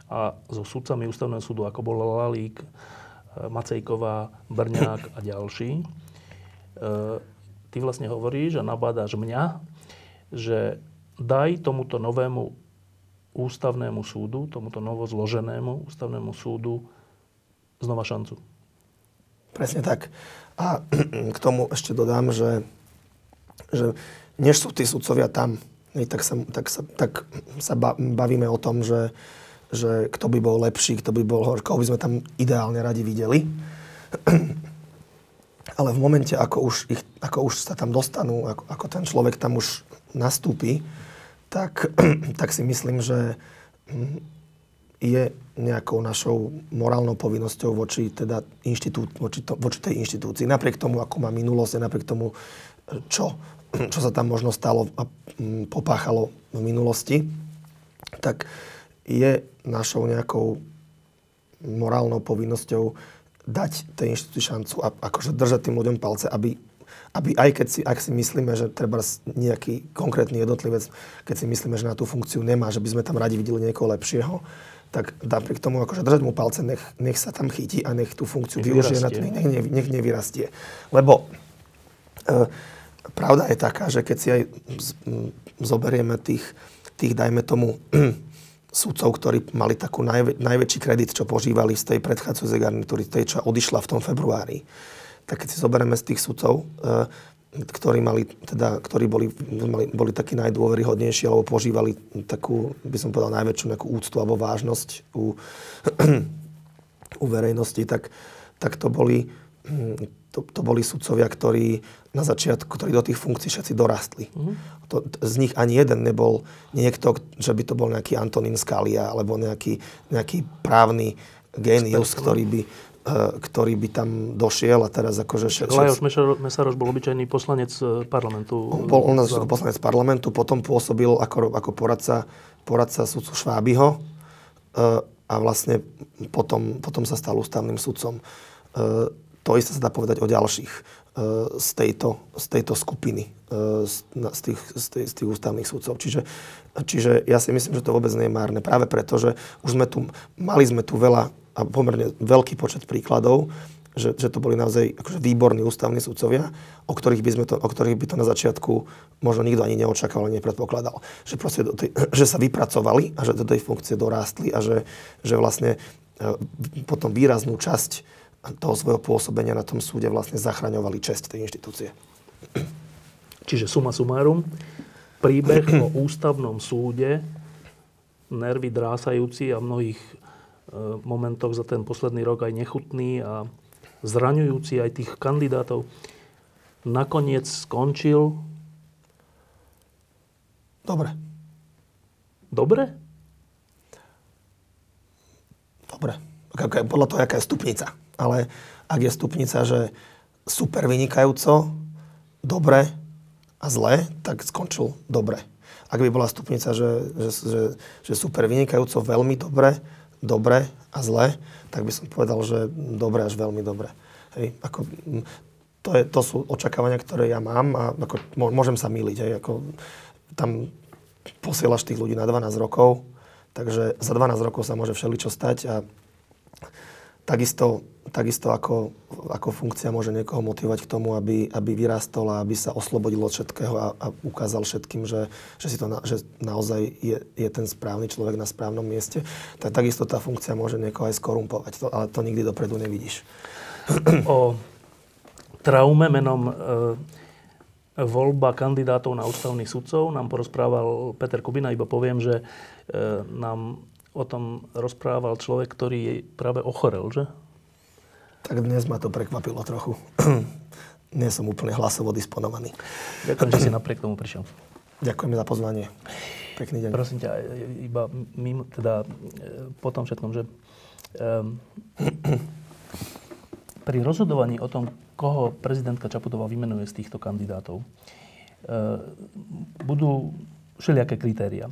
a so sudcami ústavného súdu, ako bol Lálík, Macejková, Brňák a ďalší, ty vlastne hovoríš a nabádaš mňa, že daj tomuto novému ústavnému súdu, tomuto novozloženému ústavnému súdu znova šancu. Presne tak. A k tomu ešte dodám, že, že než sú tí sudcovia tam, tak sa, tak sa, tak sa bavíme o tom, že, že kto by bol lepší, kto by bol horší, koho by sme tam ideálne radi videli. Ale v momente, ako už, ich, ako už sa tam dostanú, ako, ako ten človek tam už nastúpi, tak, tak si myslím, že je nejakou našou morálnou povinnosťou voči, teda inštitú, voči, to, voči tej inštitúcii. Napriek tomu, ako má minulosť, napriek tomu, čo, čo sa tam možno stalo a popáchalo v minulosti, tak je našou nejakou morálnou povinnosťou dať tej inštitúcii šancu a akože držať tým ľuďom palce, aby, aby aj keď si, ak si myslíme, že treba nejaký konkrétny jednotlivec, keď si myslíme, že na tú funkciu nemá, že by sme tam radi videli niekoho lepšieho, tak napriek tomu, akože držať mu palce, nech, nech sa tam chytí a nech tú funkciu nech využije, na to, nech, nech, nech nevyrastie. Lebo e, pravda je taká, že keď si aj z, m, zoberieme tých, tých, dajme tomu, sudcov, ktorí mali takú najvä, najväčší kredit, čo požívali z tej predchádzajúcej garnitúry, tej, čo odišla v tom februári, tak keď si zoberieme z tých sudcov, e, ktorí mali, teda, ktorí boli, mali, boli takí najdôveryhodnejší alebo požívali takú, by som povedal, najväčšiu nejakú úctu alebo vážnosť u, u verejnosti, tak, tak to boli, to, to boli sudcovia, ktorí na začiatku, ktorí do tých funkcií všetci dorastli. Mm-hmm. To, z nich ani jeden nebol niekto, že by to bol nejaký Antonín Scalia alebo nejaký, nejaký právny génius, ktorý by ktorý by tam došiel a teraz akože... Šet... Lajos Mesarož bol obyčajný poslanec parlamentu. On bol u nás za... poslanec parlamentu, potom pôsobil ako, ako poradca, poradca sudcu Švábyho a vlastne potom, potom sa stal ústavným sudcom. To isté sa dá povedať o ďalších z tejto, z tejto skupiny, z tých, z tých, z tých ústavných sudcov. Čiže, čiže ja si myslím, že to vôbec nie je márne. Práve preto, že už sme tu, mali sme tu veľa a pomerne veľký počet príkladov, že, že to boli naozaj akože výborní ústavní sudcovia, o ktorých by sme to, o ktorých by to na začiatku možno nikto ani neočakával, nepredpokladal. Že proste do tej, že sa vypracovali a že do tej funkcie dorástli a že, že vlastne potom výraznú časť toho svojho pôsobenia na tom súde vlastne zachraňovali česť tej inštitúcie. Čiže suma sumárum, príbeh o ústavnom súde, nervy drásajúci a mnohých momentoch za ten posledný rok aj nechutný a zraňujúci aj tých kandidátov, nakoniec skončil... Dobre. Dobre? Dobre. Podľa toho, aká je stupnica. Ale ak je stupnica, že super vynikajúco, dobre a zle, tak skončil dobre. Ak by bola stupnica, že, že, že, že super vynikajúco, veľmi dobre, dobre a zle, tak by som povedal, že dobre až veľmi dobre. Hej, ako, to, je, to sú očakávania, ktoré ja mám a ako, môžem sa myliť. Hej, ako, tam posielaš tých ľudí na dvanásť rokov, takže za dvanásť rokov sa môže všeličo stať a takisto, takisto ako, ako funkcia môže niekoho motivovať k tomu, aby, aby vyrástol a aby sa oslobodil od všetkého a, a ukázal všetkým, že, že, si to na, že naozaj je, je ten správny človek na správnom mieste. Tak, takisto tá funkcia môže niekoho aj skorumpovať, to, ale to nikdy dopredu nevidíš. O traume menom e, voľba kandidátov na ústavných sudcov. Nám porozprával Peter Kubina, iba poviem, že nám o tom rozprával človek, ktorý práve ochorel, že? Tak dnes ma to prekvapilo trochu. Nie som úplne hlasovo disponovaný. Ďakujem, že si napriek tomu prišiel. Ďakujeme za pozvanie. Pekný deň. Prosím ťa, iba mimo, teda po tom všetkom, že um, pri rozhodovaní o tom, koho prezidentka Čaputová vymenuje z týchto kandidátov, uh, budú všelijaké kritéria.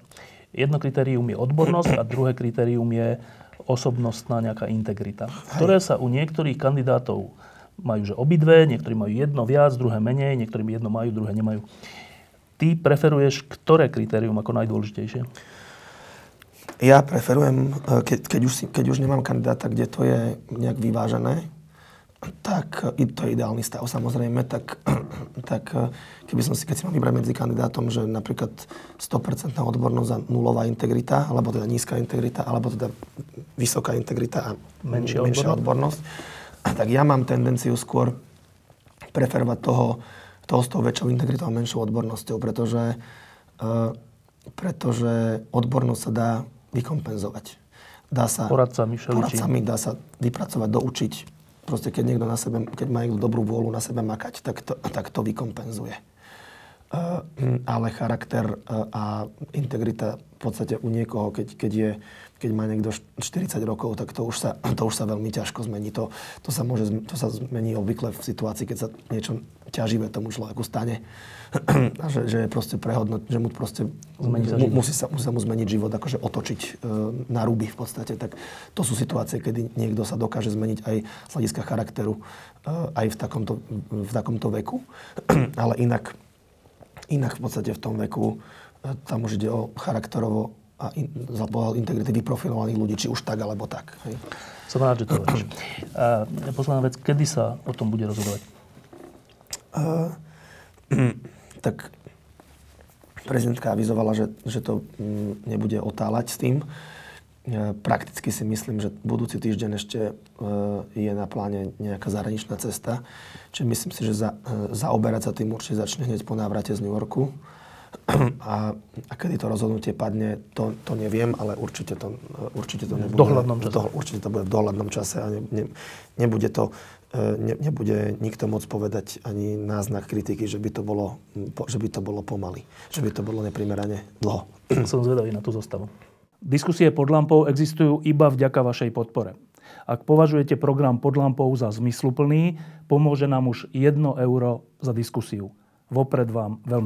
Jedno kritérium je odbornosť a druhé kritérium je osobnostná nejaká integrita, ktoré sa u niektorých kandidátov majú že obidve, niektorí majú jedno viac, druhé menej, niektorí jedno majú, druhé nemajú. Ty preferuješ ktoré kritérium ako najdôležitejšie? Ja preferujem, keď, keď, už, si, keď už nemám kandidáta, kde to je nejak vyvážené, tak to je ideálny stav samozrejme, tak, tak keby som si, keď si mám vybrať medzi kandidátom, že napríklad sto percent odbornosť a nulová integrita, alebo teda nízka integrita, alebo teda vysoká integrita a menšia, menšia odbornosť, odbornosť. A tak ja mám tendenciu skôr preferovať toho, toho s tou väčšou integritou a menšou odbornosťou, pretože, uh, pretože odbornosť sa dá vykompenzovať. Dá sa poradcami, poradcami dá sa vypracovať, doučiť. Proste keď niekto na sebe, keď má niekto dobrú vôľu na sebe makať, tak to, tak to vykompenzuje. Uh, ale charakter a integrita v podstate u niekoho, keď, keď je... Keď má niekto štyridsať rokov, tak to už sa, to už sa veľmi ťažko zmení. To, to, sa môže, to sa zmení obvykle v situácii, keď sa niečo ťaživé tomu človeku stane. A že, že je proste prehodnot, že mu proste sa mu, musí, sa, musí sa mu zmeniť život, akože otočiť e, na ruby v podstate. Tak to sú situácie, kedy niekto sa dokáže zmeniť aj z hľadiska charakteru, e, aj v takomto, v takomto veku. Ale inak, inak v podstate v tom veku e, tam už ide o charakterovo a in, za pohľad integrity vyprofilovaných ľudí, či už tak, alebo tak. Hej. Som rád, že to vieš. A posledná vec, kedy sa o tom bude rozhodovať? Uh, tak prezidentka avizovala, že, že to nebude otáľať s tým. Prakticky si myslím, že budúci týždeň ešte je na pláne nejaká zahraničná cesta. Čiže myslím si, že za, zaoberať sa tým určite začne hneď po návrate z New Yorku. A, a kedy to rozhodnutie padne, to, to neviem, ale určite to, určite to nebude. V dohľadnom čase. To, určite to bude v dohľadnom čase a ne, ne, nebude to, ne, nebude nikto môcť povedať ani náznak kritiky, že by to bolo, že by to bolo pomaly, že by to bolo neprimerane dlho. Som zvedavý na tú zostavu. Diskusie pod lampou existujú iba vďaka vašej podpore. Ak považujete program pod lampou za zmysluplný, pomôže nám už jedno euro za diskusiu. Vopred vám veľmi